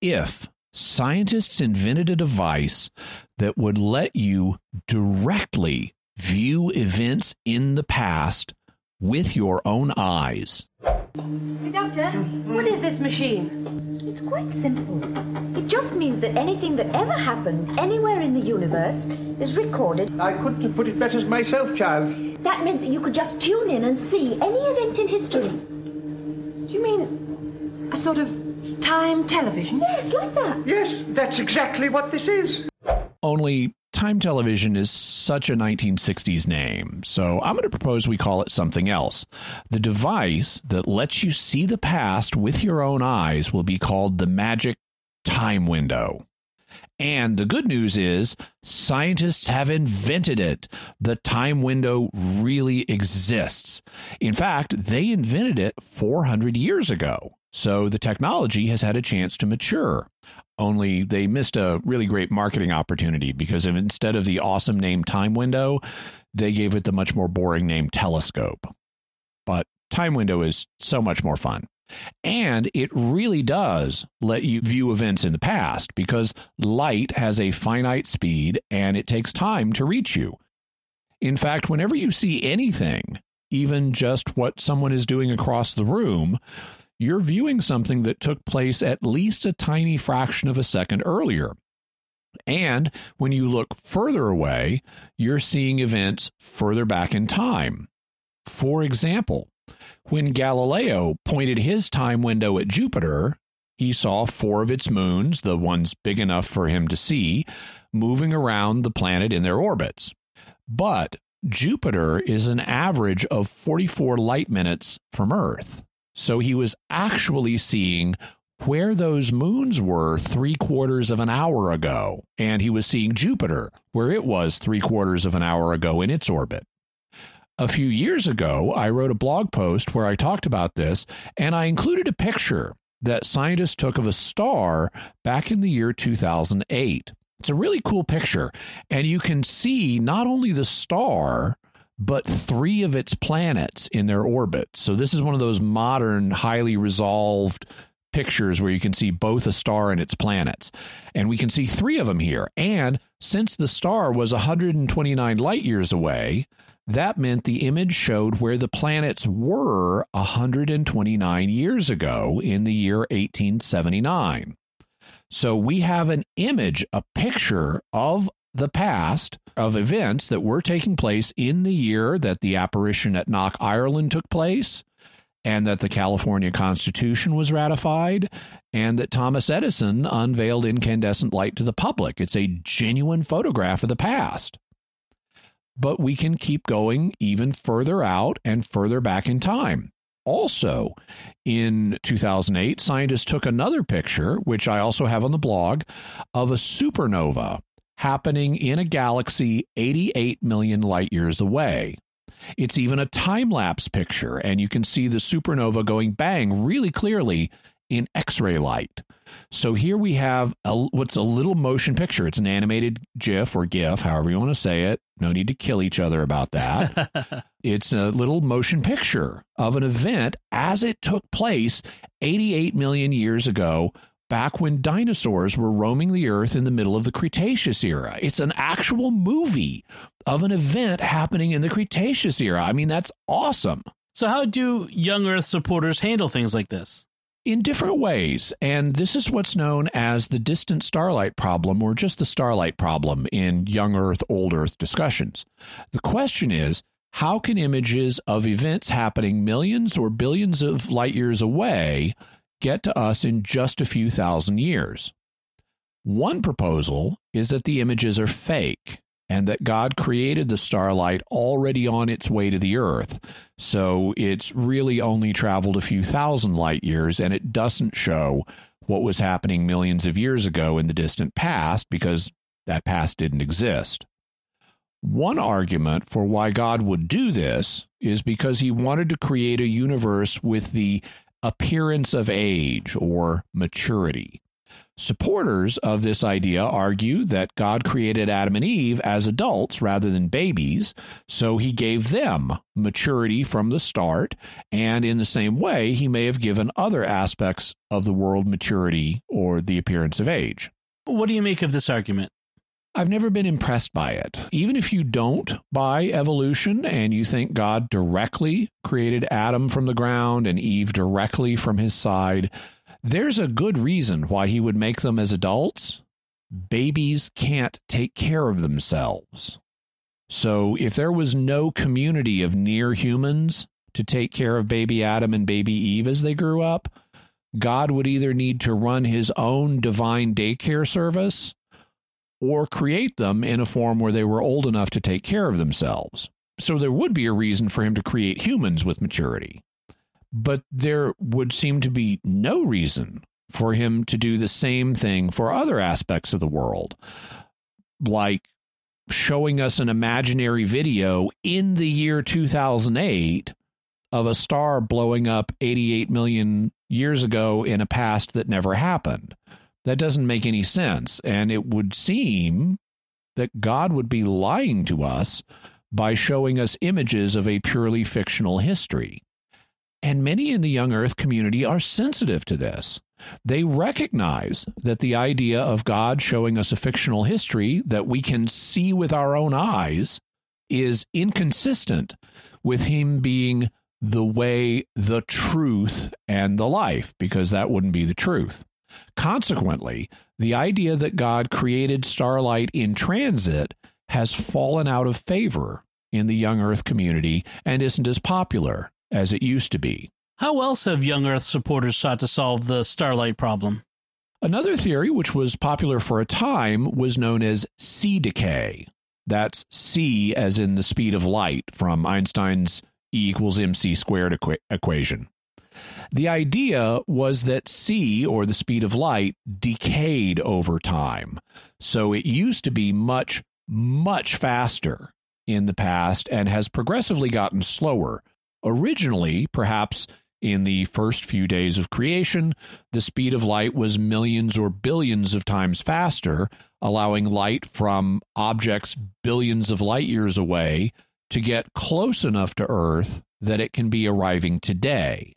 if scientists invented a device that would let you directly view events in the past with your own eyes? Hey, Doctor, what is this machine? It's quite simple. It just means that anything that ever happened anywhere in the universe is recorded. I couldn't have put it better myself, child. That meant that you could just tune in and see any event in history. Do you mean a sort of time television? Yes, like that. Yes, that's exactly what this is. Only time television is such a 1960s name, so I'm going to propose we call it something else. The device that lets you see the past with your own eyes will be called the Magic Time Window. And the good news is scientists have invented it. The time window really exists. In fact, they invented it 400 years ago. So the technology has had a chance to mature. Only they missed a really great marketing opportunity because instead of the awesome name Time Window, they gave it the much more boring name Telescope. But Time Window is so much more fun. And it really does let you view events in the past because light has a finite speed and it takes time to reach you. In fact, whenever you see anything, even just what someone is doing across the room, you're viewing something that took place at least a tiny fraction of a second earlier. And when you look further away, you're seeing events further back in time. For example, when Galileo pointed his time window at Jupiter, he saw four of its moons, the ones big enough for him to see, moving around the planet in their orbits. But Jupiter is an average of 44 light minutes from Earth. So he was actually seeing where those moons were 3/4 of an hour ago, and he was seeing Jupiter, where it was 3/4 of an hour ago in its orbit. A few years ago, I wrote a blog post where I talked about this, and I included a picture that scientists took of a star back in the year 2008. It's a really cool picture, and you can see not only the star, but three of its planets in their orbit. So this is one of those modern, highly resolved pictures where you can see both a star and its planets. And we can see three of them here. And since the star was 129 light years away, that meant the image showed where the planets were 129 years ago in the year 1879. So we have an image, a picture of the past of events that were taking place in the year that the apparition at Knock, Ireland took place, and that the California Constitution was ratified, and that Thomas Edison unveiled incandescent light to the public. It's a genuine photograph of the past. But we can keep going even further out and further back in time. Also, in 2008, scientists took another picture, which I also have on the blog, of a supernova happening in a galaxy 88 million light years away. It's even a time-lapse picture, and you can see the supernova going bang really clearly in X-ray light. So here we have what's a little motion picture. It's an animated GIF or GIF, however you want to say it. No need to kill each other about that. It's a little motion picture of an event as it took place 88 million years ago, back when dinosaurs were roaming the Earth in the middle of the Cretaceous era. It's an actual movie of an event happening in the Cretaceous era. I mean, that's awesome. So how do young Earth supporters handle things like this? In different ways. And this is what's known as the distant starlight problem, or just the starlight problem in young Earth, old Earth discussions. The question is, how can images of events happening millions or billions of light years away get to us in just a few thousand years. One proposal is that the images are fake and that God created the starlight already on its way to the Earth, so it's really only traveled a few thousand light years and it doesn't show what was happening millions of years ago in the distant past because that past didn't exist. One argument for why God would do this is because he wanted to create a universe with the appearance of age or maturity. Supporters of this idea argue that God created Adam and Eve as adults rather than babies, so he gave them maturity from the start, and in the same way, he may have given other aspects of the world maturity or the appearance of age. What do you make of this argument? I've never been impressed by it. Even if you don't buy evolution and you think God directly created Adam from the ground and Eve directly from his side, there's a good reason why he would make them as adults. Babies can't take care of themselves. So if there was no community of near humans to take care of baby Adam and baby Eve as they grew up, God would either need to run his own divine daycare service or create them in a form where they were old enough to take care of themselves. So there would be a reason for him to create humans with maturity. But there would seem to be no reason for him to do the same thing for other aspects of the world, like showing us an imaginary video in the year 2008 of a star blowing up 88 million years ago in a past that never happened. That doesn't make any sense, and it would seem that God would be lying to us by showing us images of a purely fictional history. And many in the young Earth community are sensitive to this. They recognize that the idea of God showing us a fictional history that we can see with our own eyes is inconsistent with him being the way, the truth, and the life, because that wouldn't be the truth. Consequently, the idea that God created starlight in transit has fallen out of favor in the young Earth community and isn't as popular as it used to be. How else have young Earth supporters sought to solve the starlight problem? Another theory, which was popular for a time, was known as C decay. That's C as in the speed of light from Einstein's E=mc² equation. The idea was that C, or the speed of light, decayed over time. So it used to be much, much faster in the past and has progressively gotten slower. Originally, perhaps in the first few days of creation, the speed of light was millions or billions of times faster, allowing light from objects billions of light years away to get close enough to Earth that it can be arriving today.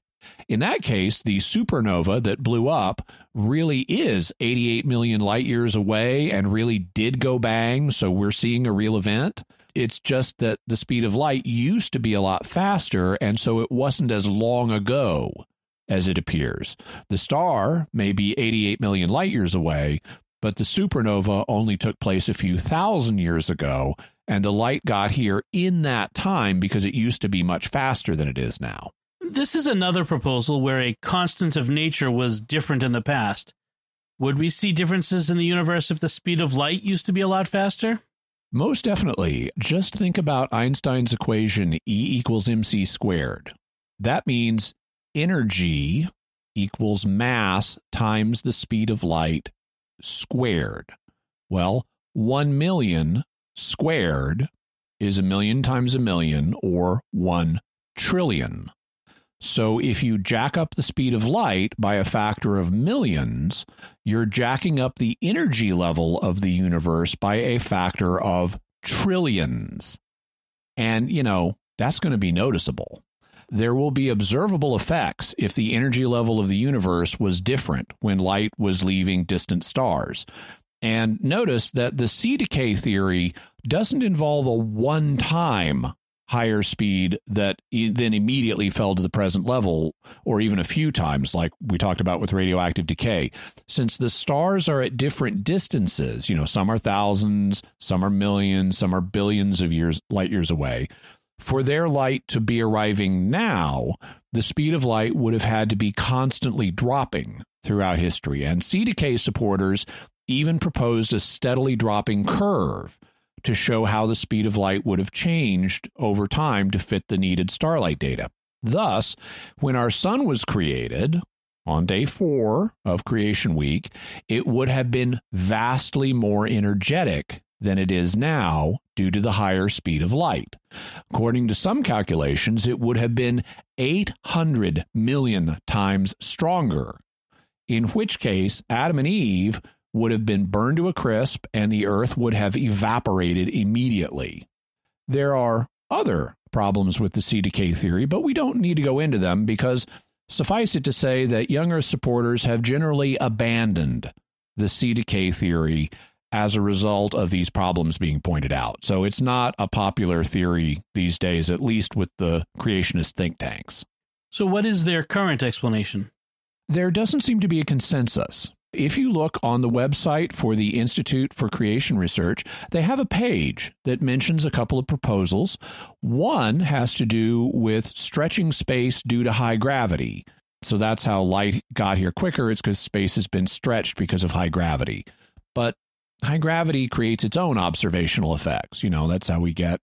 In that case, the supernova that blew up really is 88 million light years away and really did go bang, so we're seeing a real event. It's just that the speed of light used to be a lot faster, and so it wasn't as long ago as it appears. The star may be 88 million light years away, but the supernova only took place a few thousand years ago, and the light got here in that time because it used to be much faster than it is now. This is another proposal where a constant of nature was different in the past. Would we see differences in the universe if the speed of light used to be a lot faster? Most definitely. Just think about Einstein's equation E=mc². That means energy equals mass times the speed of light squared. Well, 1 million squared is 1 million times 1 million, or 1 trillion. So if you jack up the speed of light by a factor of millions, you're jacking up the energy level of the universe by a factor of trillions. And, you know, that's going to be noticeable. There will be observable effects if the energy level of the universe was different when light was leaving distant stars. And notice that the C decay theory doesn't involve a one-time higher speed that then immediately fell to the present level, or even a few times, like we talked about with radioactive decay. Since the stars are at different distances, you know, some are thousands, some are millions, some are billions of light years away, for their light to be arriving now, the speed of light would have had to be constantly dropping throughout history. And C decay supporters even proposed a steadily dropping curve to show how the speed of light would have changed over time to fit the needed starlight data. Thus, when our sun was created on day 4 of Creation Week, it would have been vastly more energetic than it is now due to the higher speed of light. According to some calculations, it would have been 800 million times stronger, in which case Adam and Eve would have been burned to a crisp and the Earth would have evaporated immediately. There are other problems with the C decay theory, but we don't need to go into them because suffice it to say that young Earth supporters have generally abandoned the C decay theory as a result of these problems being pointed out. So it's not a popular theory these days, at least with the creationist think tanks. So what is their current explanation? There doesn't seem to be a consensus. If you look on the website for the Institute for Creation Research, they have a page that mentions a couple of proposals. One has to do with stretching space due to high gravity. So that's how light got here quicker. It's because space has been stretched because of high gravity. But high gravity creates its own observational effects. You know, that's how we get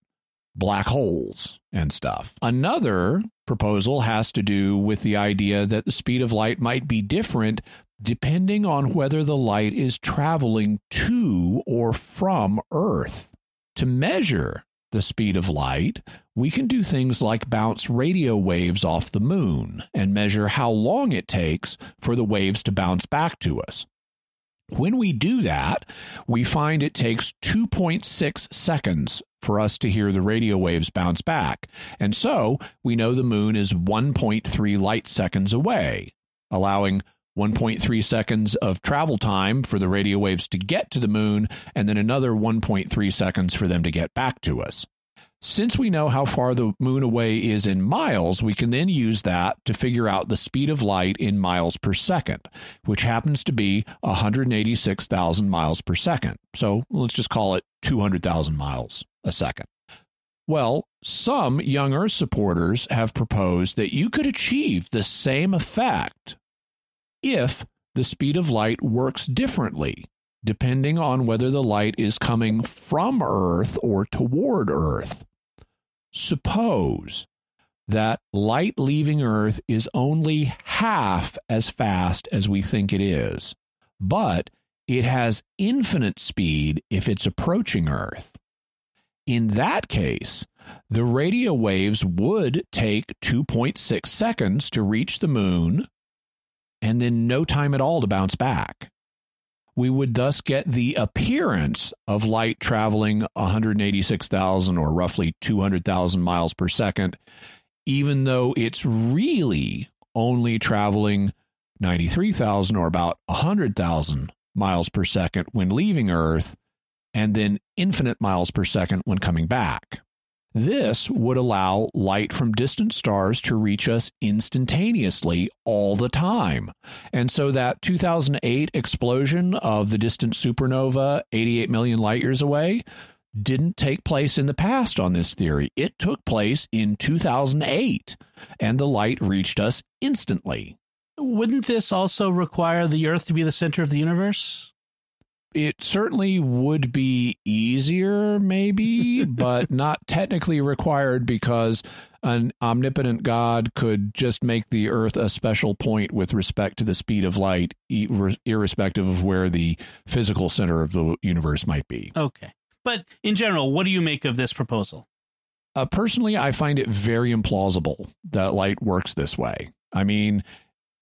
black holes and stuff. Another proposal has to do with the idea that the speed of light might be different depending on whether the light is traveling to or from Earth. To measure the speed of light, we can do things like bounce radio waves off the moon and measure how long it takes for the waves to bounce back to us. When we do that, we find it takes 2.6 seconds for us to hear the radio waves bounce back. And so we know the moon is 1.3 light seconds away, allowing 1.3 seconds of travel time for the radio waves to get to the moon, and then another 1.3 seconds for them to get back to us. Since we know how far the moon away is in miles, we can then use that to figure out the speed of light in miles per second, which happens to be 186,000 miles per second. So let's just call it 200,000 miles a second. Well, some young Earth supporters have proposed that you could achieve the same effect if the speed of light works differently, depending on whether the light is coming from Earth or toward Earth. Suppose that light leaving Earth is only half as fast as we think it is, but it has infinite speed if it's approaching Earth. In that case, the radio waves would take 2.6 seconds to reach the moon, and then no time at all to bounce back. We would thus get the appearance of light traveling 186,000 or roughly 200,000 miles per second, even though it's really only traveling 93,000 or about 100,000 miles per second when leaving Earth, and then infinite miles per second when coming back. This would allow light from distant stars to reach us instantaneously all the time. And so that 2008 explosion of the distant supernova 88 million light years away didn't take place in the past on this theory. It took place in 2008, and the light reached us instantly. Wouldn't this also require the Earth to be the center of the universe? It certainly would be easier, maybe, but not technically required, because an omnipotent God could just make the Earth a special point with respect to the speed of light, irrespective of where the physical center of the universe might be. Okay. But in general, what do you make of this proposal? Personally, I find it very implausible that light works this way. I mean,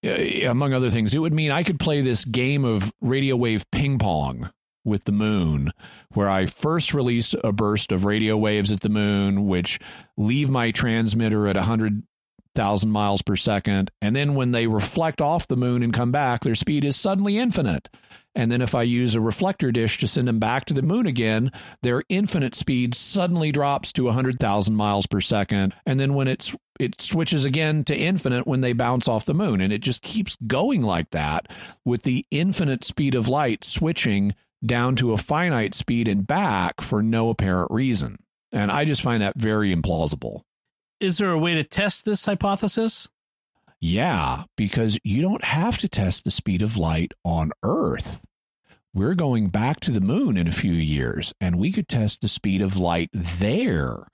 among other things, it would mean I could play this game of radio wave ping pong with the moon, where I first release a burst of radio waves at the moon, which leave my transmitter at 100,000 miles per second. And then when they reflect off the moon and come back, their speed is suddenly infinite. And then if I use a reflector dish to send them back to the moon again, their infinite speed suddenly drops to 100,000 miles per second. And then when it switches again to infinite when they bounce off the moon. And it just keeps going like that, with the infinite speed of light switching down to a finite speed and back for no apparent reason. And I just find that very implausible. Is there a way to test this hypothesis? Yeah, because you don't have to test the speed of light on Earth. We're going back to the moon in a few years, and we could test the speed of light there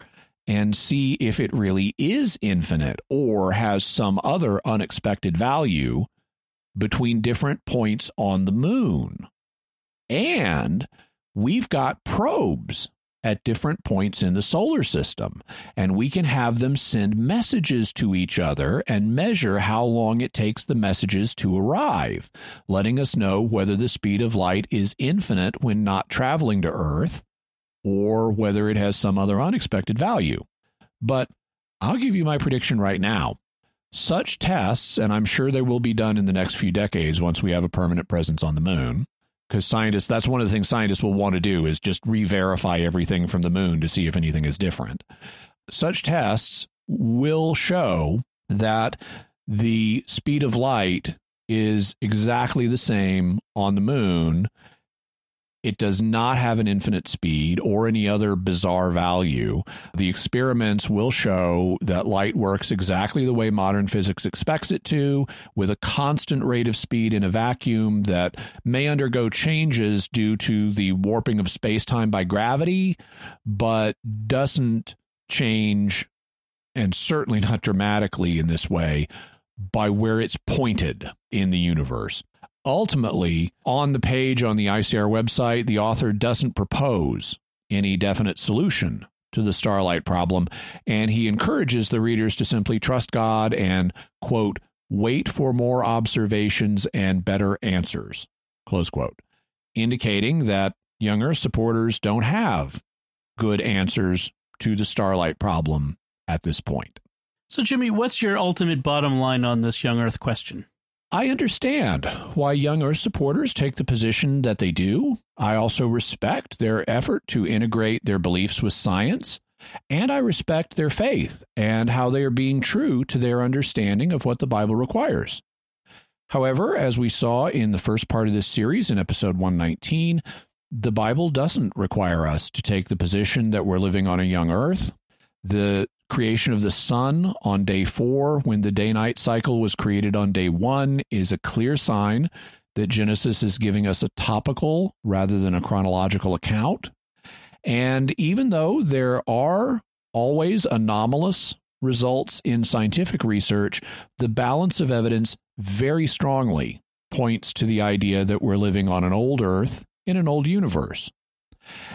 and see if it really is infinite or has some other unexpected value between different points on the moon. And we've got probes at different points in the solar system, and we can have them send messages to each other and measure how long it takes the messages to arrive, letting us know whether the speed of light is infinite when not traveling to Earth or whether it has some other unexpected value. But I'll give you my prediction right now. Such tests, and I'm sure they will be done in the next few decades once we have a permanent presence on the moon, because scientists, that's one of the things scientists will want to do is just re-verify everything from the moon to see if anything is different. Such tests will show that the speed of light is exactly the same on the moon. It does not have an infinite speed or any other bizarre value. The experiments will show that light works exactly the way modern physics expects it to, with a constant rate of speed in a vacuum that may undergo changes due to the warping of space-time by gravity, but doesn't change, and certainly not dramatically in this way, by where it's pointed in the universe. Ultimately, on the page on the ICR website, the author doesn't propose any definite solution to the starlight problem, and he encourages the readers to simply trust God and, quote, wait for more observations and better answers, close quote, indicating that young Earth supporters don't have good answers to the starlight problem at this point. So, Jimmy, what's your ultimate bottom line on this young Earth question? I understand why young Earth supporters take the position that they do. I also respect their effort to integrate their beliefs with science, and I respect their faith and how they are being true to their understanding of what the Bible requires. However, as we saw in the first part of this series in episode 119, the Bible doesn't require us to take the position that we're living on a young Earth. The creation of the sun on day 4, when the day-night cycle was created on day 1, is a clear sign that Genesis is giving us a topical rather than a chronological account. And even though there are always anomalous results in scientific research, the balance of evidence very strongly points to the idea that we're living on an old Earth in an old universe.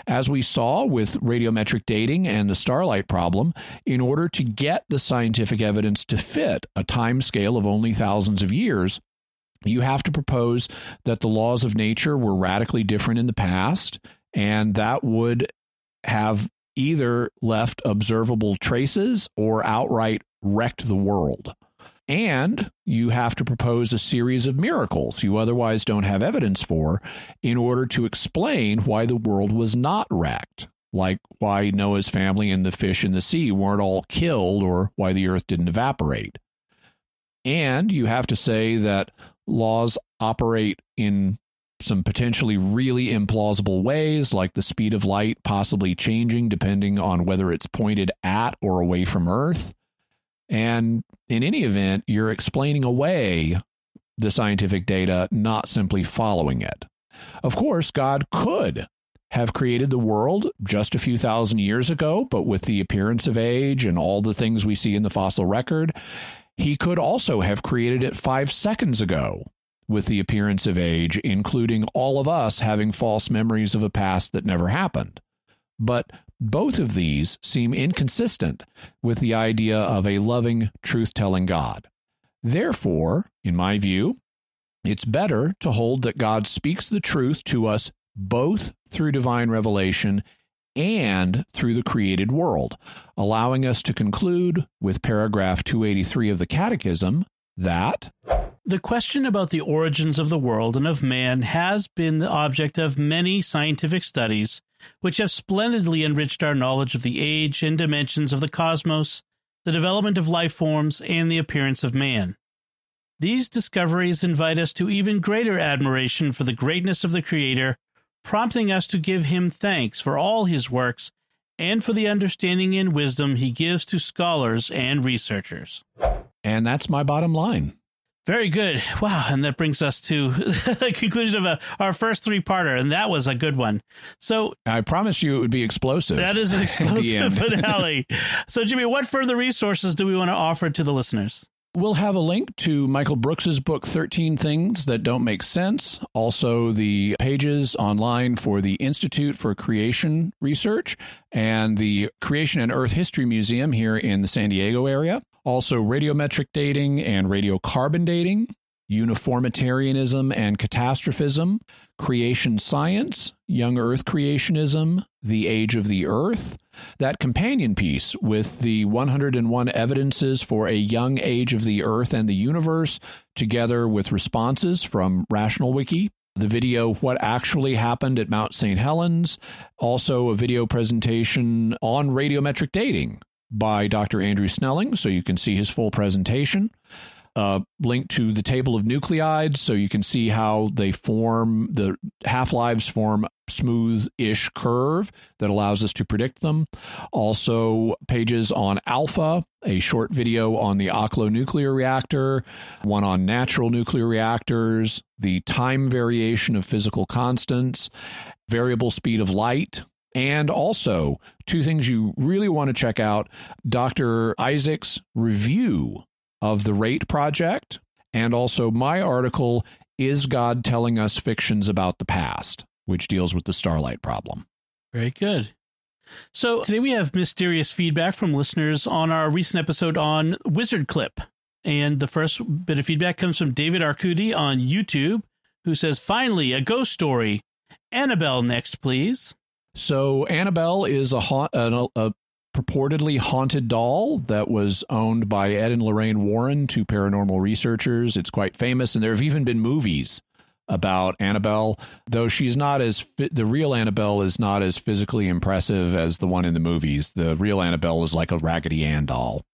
As we saw with radiometric dating and the starlight problem, in order to get the scientific evidence to fit a time scale of only thousands of years, you have to propose that the laws of nature were radically different in the past, and that would have either left observable traces or outright wrecked the world. And you have to propose a series of miracles you otherwise don't have evidence for in order to explain why the world was not wrecked, like why Noah's family and the fish in the sea weren't all killed or why the earth didn't evaporate. And you have to say that laws operate in some potentially really implausible ways, like the speed of light possibly changing depending on whether it's pointed at or away from Earth. And in any event, you're explaining away the scientific data, not simply following it. Of course, God could have created the world just a few thousand years ago, but with the appearance of age and all the things we see in the fossil record, he could also have created it 5 seconds ago with the appearance of age, including all of us having false memories of a past that never happened. But both of these seem inconsistent with the idea of a loving, truth-telling God. Therefore, in my view, it's better to hold that God speaks the truth to us both through divine revelation and through the created world, allowing us to conclude with paragraph 283 of the Catechism that the question about the origins of the world and of man has been the object of many scientific studies, which have splendidly enriched our knowledge of the age and dimensions of the cosmos, the development of life forms, and the appearance of man. These discoveries invite us to even greater admiration for the greatness of the Creator, prompting us to give him thanks for all his works and for the understanding and wisdom he gives to scholars and researchers. And that's my bottom line. Very good. Wow. And that brings us to the conclusion of our first three-parter. And that was a good one. So I promised you it would be explosive. That is an explosive finale. So, Jimmy, what further resources do we want to offer to the listeners? We'll have a link to Michael Brooks's book, 13 Things That Don't Make Sense. Also, the pages online for the Institute for Creation Research and the Creation and Earth History Museum here in the San Diego area. Also, radiometric dating and radiocarbon dating, uniformitarianism and catastrophism, creation science, young Earth creationism, the age of the Earth. That companion piece with the 101 evidences for a young age of the Earth and the universe, together with responses from Rational Wiki, the video What Actually Happened at Mount St. Helens, also a video presentation on radiometric dating by Dr. Andrew Snelling, so you can see his full presentation. Link to the table of nuclides, so you can see how they form, the half-lives form smooth-ish curve that allows us to predict them. Also, pages on alpha, a short video on the Oklo nuclear reactor, one on natural nuclear reactors, the time variation of physical constants, variable speed of light. And also, two things you really want to check out, Dr. Isaac's review of the RATE project, and also my article, Is God Telling Us Fictions About the Past?, which deals with the starlight problem. Very good. So today we have mysterious feedback from listeners on our recent episode on Wizard Clip. And the first bit of feedback comes from David Arcudi on YouTube, who says, "Finally, a ghost story. Annabelle next, please." So Annabelle is a purportedly haunted doll that was owned by Ed and Lorraine Warren, two paranormal researchers. It's quite famous, and there have even been movies about Annabelle, though she's not as the real Annabelle is not as physically impressive as the one in the movies. The real Annabelle is like a Raggedy Ann doll,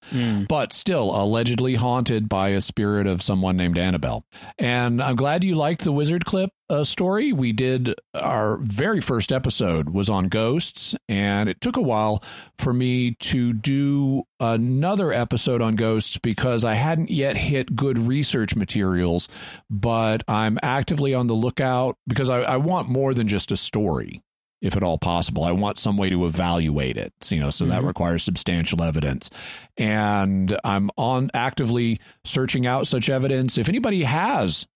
but still allegedly haunted by a spirit of someone named Annabelle. And I'm glad you liked the Wizard Clip story. We did our very first episode was on ghosts, and it took a while for me to do another episode on ghosts because I hadn't yet hit good research materials, but I'm actively on the lookout because I want more than just a story, if at all possible. I want some way to evaluate it, so that requires substantial evidence. And I'm actively searching out such evidence. If anybody has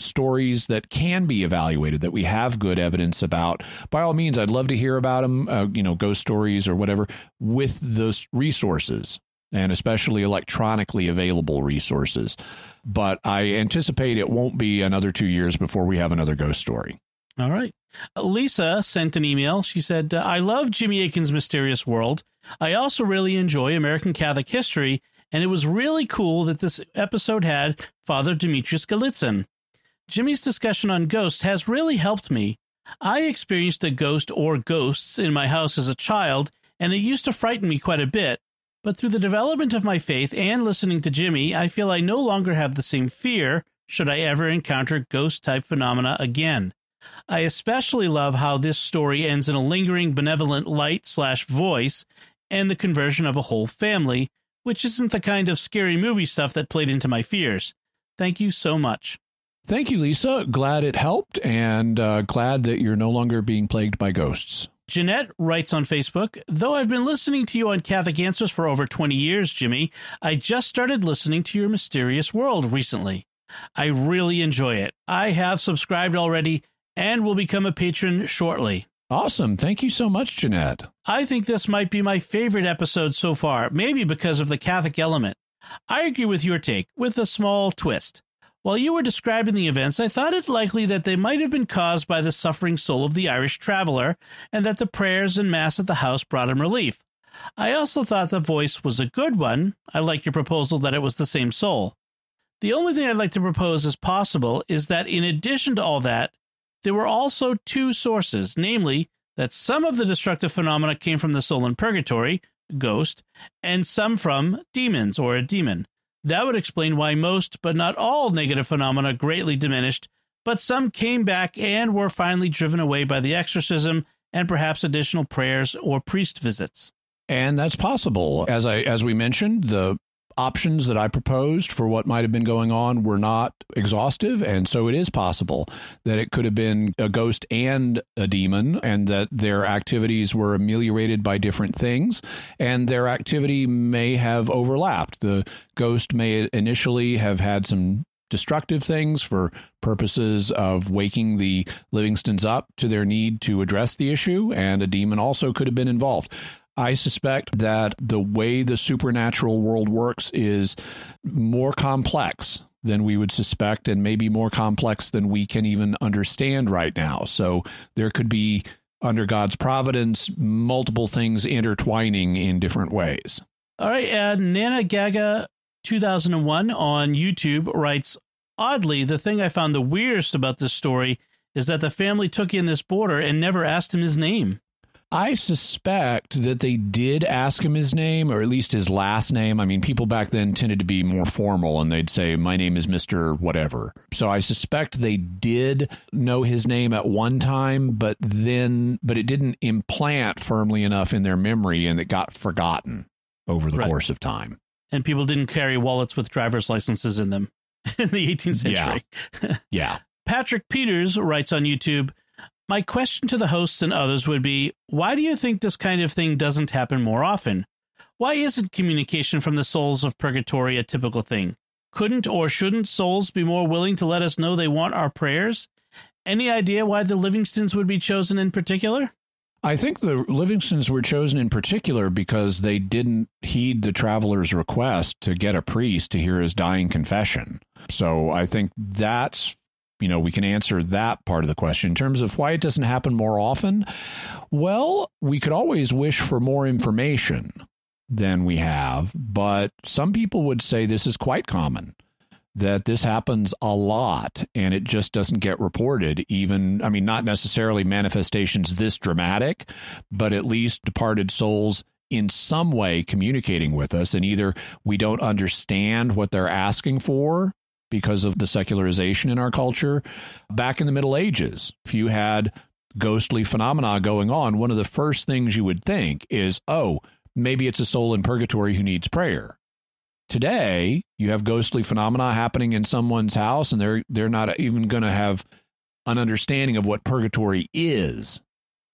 stories that can be evaluated, that we have good evidence about, by all means, I'd love to hear about them, ghost stories or whatever, with those resources, and especially electronically available resources. But I anticipate it won't be another 2 years before we have another ghost story. All right. Lisa sent an email. She said, "I love Jimmy Akin's Mysterious World. I also really enjoy American Catholic history, and it was really cool that this episode had Father Demetrius Gallitzin. Jimmy's discussion on ghosts has really helped me. I experienced a ghost or ghosts in my house as a child, and it used to frighten me quite a bit. But through the development of my faith and listening to Jimmy, I feel I no longer have the same fear should I ever encounter ghost-type phenomena again. I especially love how this story ends in a lingering benevolent light/voice and the conversion of a whole family, which isn't the kind of scary movie stuff that played into my fears. Thank you so much." Thank you, Lisa. Glad it helped, and glad that you're no longer being plagued by ghosts. Jeanette writes on Facebook, "Though I've been listening to you on Catholic Answers for over 20 years, Jimmy, I just started listening to your Mysterious World recently. I really enjoy it. I have subscribed already and will become a patron shortly." Awesome. Thank you so much, Jeanette. "I think this might be my favorite episode so far, maybe because of the Catholic element. I agree with your take, with a small twist. While you were describing the events, I thought it likely that they might have been caused by the suffering soul of the Irish traveler, and that the prayers and mass at the house brought him relief. I also thought the voice was a good one. I like your proposal that it was the same soul. The only thing I'd like to propose as possible is that in addition to all that, there were also two sources, namely that some of the destructive phenomena came from the soul in purgatory, ghost, and some from demons or a demon. That would explain why most, but not all, negative phenomena greatly diminished, but some came back and were finally driven away by the exorcism and perhaps additional prayers or priest visits." And that's possible. As we mentioned, the options that I proposed for what might have been going on were not exhaustive. And so it is possible that it could have been a ghost and a demon, and that their activities were ameliorated by different things, and their activity may have overlapped. The ghost may initially have had some destructive things for purposes of waking the Livingstons up to their need to address the issue, and a demon also could have been involved. I suspect that the way the supernatural world works is more complex than we would suspect, and maybe more complex than we can even understand right now. So there could be, under God's providence, multiple things intertwining in different ways. All right, Nana Gaga 2001 on YouTube writes, oddly, the thing I found the weirdest about this story is that the family took in this boarder and never asked him his name. I suspect that they did ask him his name, or at least his last name. I mean, people back then tended to be more formal, and they'd say, my name is Mr. Whatever. So I suspect they did know his name at one time, but it didn't implant firmly enough in their memory, and it got forgotten over the course of time. And people didn't carry wallets with driver's licenses in them in the 18th century. Yeah. Patrick Peters writes on YouTube, my question to the hosts and others would be, why do you think this kind of thing doesn't happen more often? Why isn't communication from the souls of purgatory a typical thing? Couldn't or shouldn't souls be more willing to let us know they want our prayers? Any idea why the Livingstons would be chosen in particular? I think the Livingstons were chosen in particular because they didn't heed the traveler's request to get a priest to hear his dying confession. So I think that's, we can answer that part of the question. In terms of why it doesn't happen more often, well, we could always wish for more information than we have, but some people would say this is quite common, that this happens a lot, and it just doesn't get reported. Not necessarily manifestations this dramatic, but at least departed souls in some way communicating with us, and either we don't understand what they're asking for, because of the secularization in our culture. Back in the Middle Ages, if you had ghostly phenomena going on, one of the first things you would think is, oh, maybe it's a soul in purgatory who needs prayer. Today, you have ghostly phenomena happening in someone's house, and they're not even going to have an understanding of what purgatory is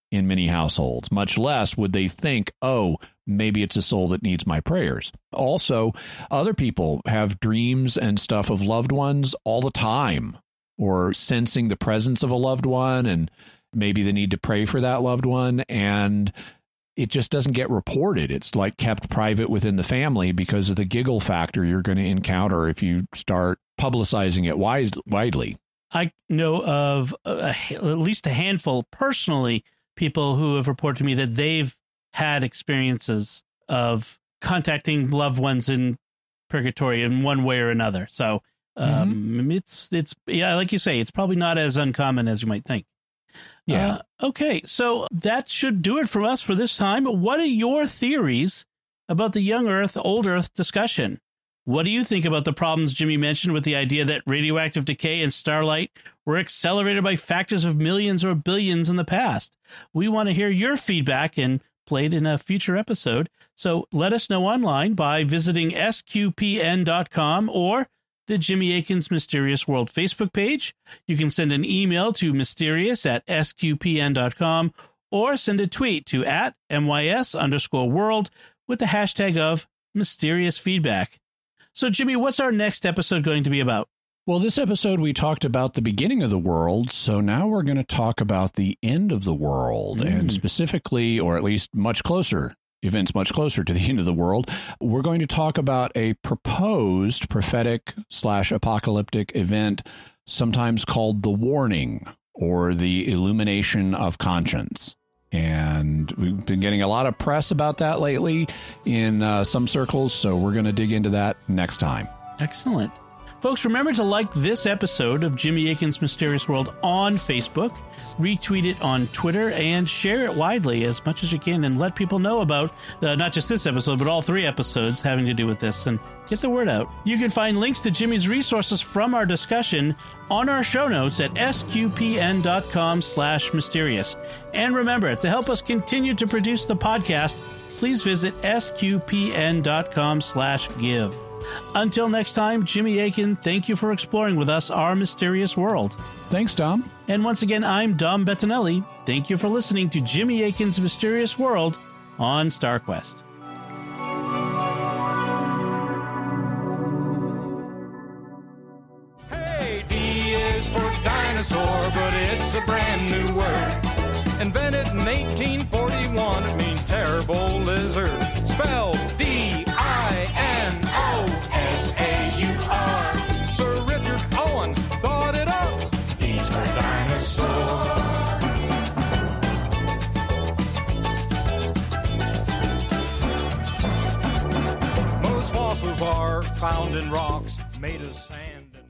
in many households, much less would they think, oh, maybe it's a soul that needs my prayers. Also, other people have dreams and stuff of loved ones all the time, or sensing the presence of a loved one, and maybe the need to pray for that loved one. And it just doesn't get reported. It's like kept private within the family because of the giggle factor you're going to encounter if you start publicizing it widely. I know of at least a handful personally, people who have reported to me that they've had experiences of contacting loved ones in purgatory in one way or another. So it's like you say, it's probably not as uncommon as you might think. Yeah. Okay. So that should do it for us for this time. What are your theories about the young Earth, old Earth discussion? What do you think about the problems Jimmy mentioned with the idea that radioactive decay and starlight were accelerated by factors of millions or billions in the past? We want to hear your feedback and play it in a future episode. So let us know online by visiting sqpn.com or the Jimmy Akin's Mysterious World Facebook page. You can send an email to mysterious@sqpn.com or send a tweet to @mys_world with the hashtag of mysterious feedback. So, Jimmy, what's our next episode going to be about? Well, this episode we talked about the beginning of the world, so now we're going to talk about the end of the world, and specifically, or at least events much closer to the end of the world, we're going to talk about a proposed prophetic/apocalyptic event, sometimes called the warning or the illumination of conscience. And we've been getting a lot of press about that lately in some circles, so we're going to dig into that next time. Excellent. Folks, remember to like this episode of Jimmy Akin's Mysterious World on Facebook, retweet it on Twitter, and share it widely as much as you can, and let people know about not just this episode, but all three episodes having to do with this, and get the word out. You can find links to Jimmy's resources from our discussion on our show notes at sqpn.com/mysterious. And remember, to help us continue to produce the podcast, please visit sqpn.com/give. Until next time, Jimmy Akin, thank you for exploring with us our mysterious world. Thanks, Dom. And once again, I'm Dom Bettinelli. Thank you for listening to Jimmy Akin's Mysterious World on Star Quest. Hey, D is for dinosaur, but it's a brand new word. Invented in 1841, it means terrible lizard. Spelled D-I-N-O-S-A-U-R. Sir Richard Owen thought it up. D's for dinosaur. Fossils are found in rocks made of sand.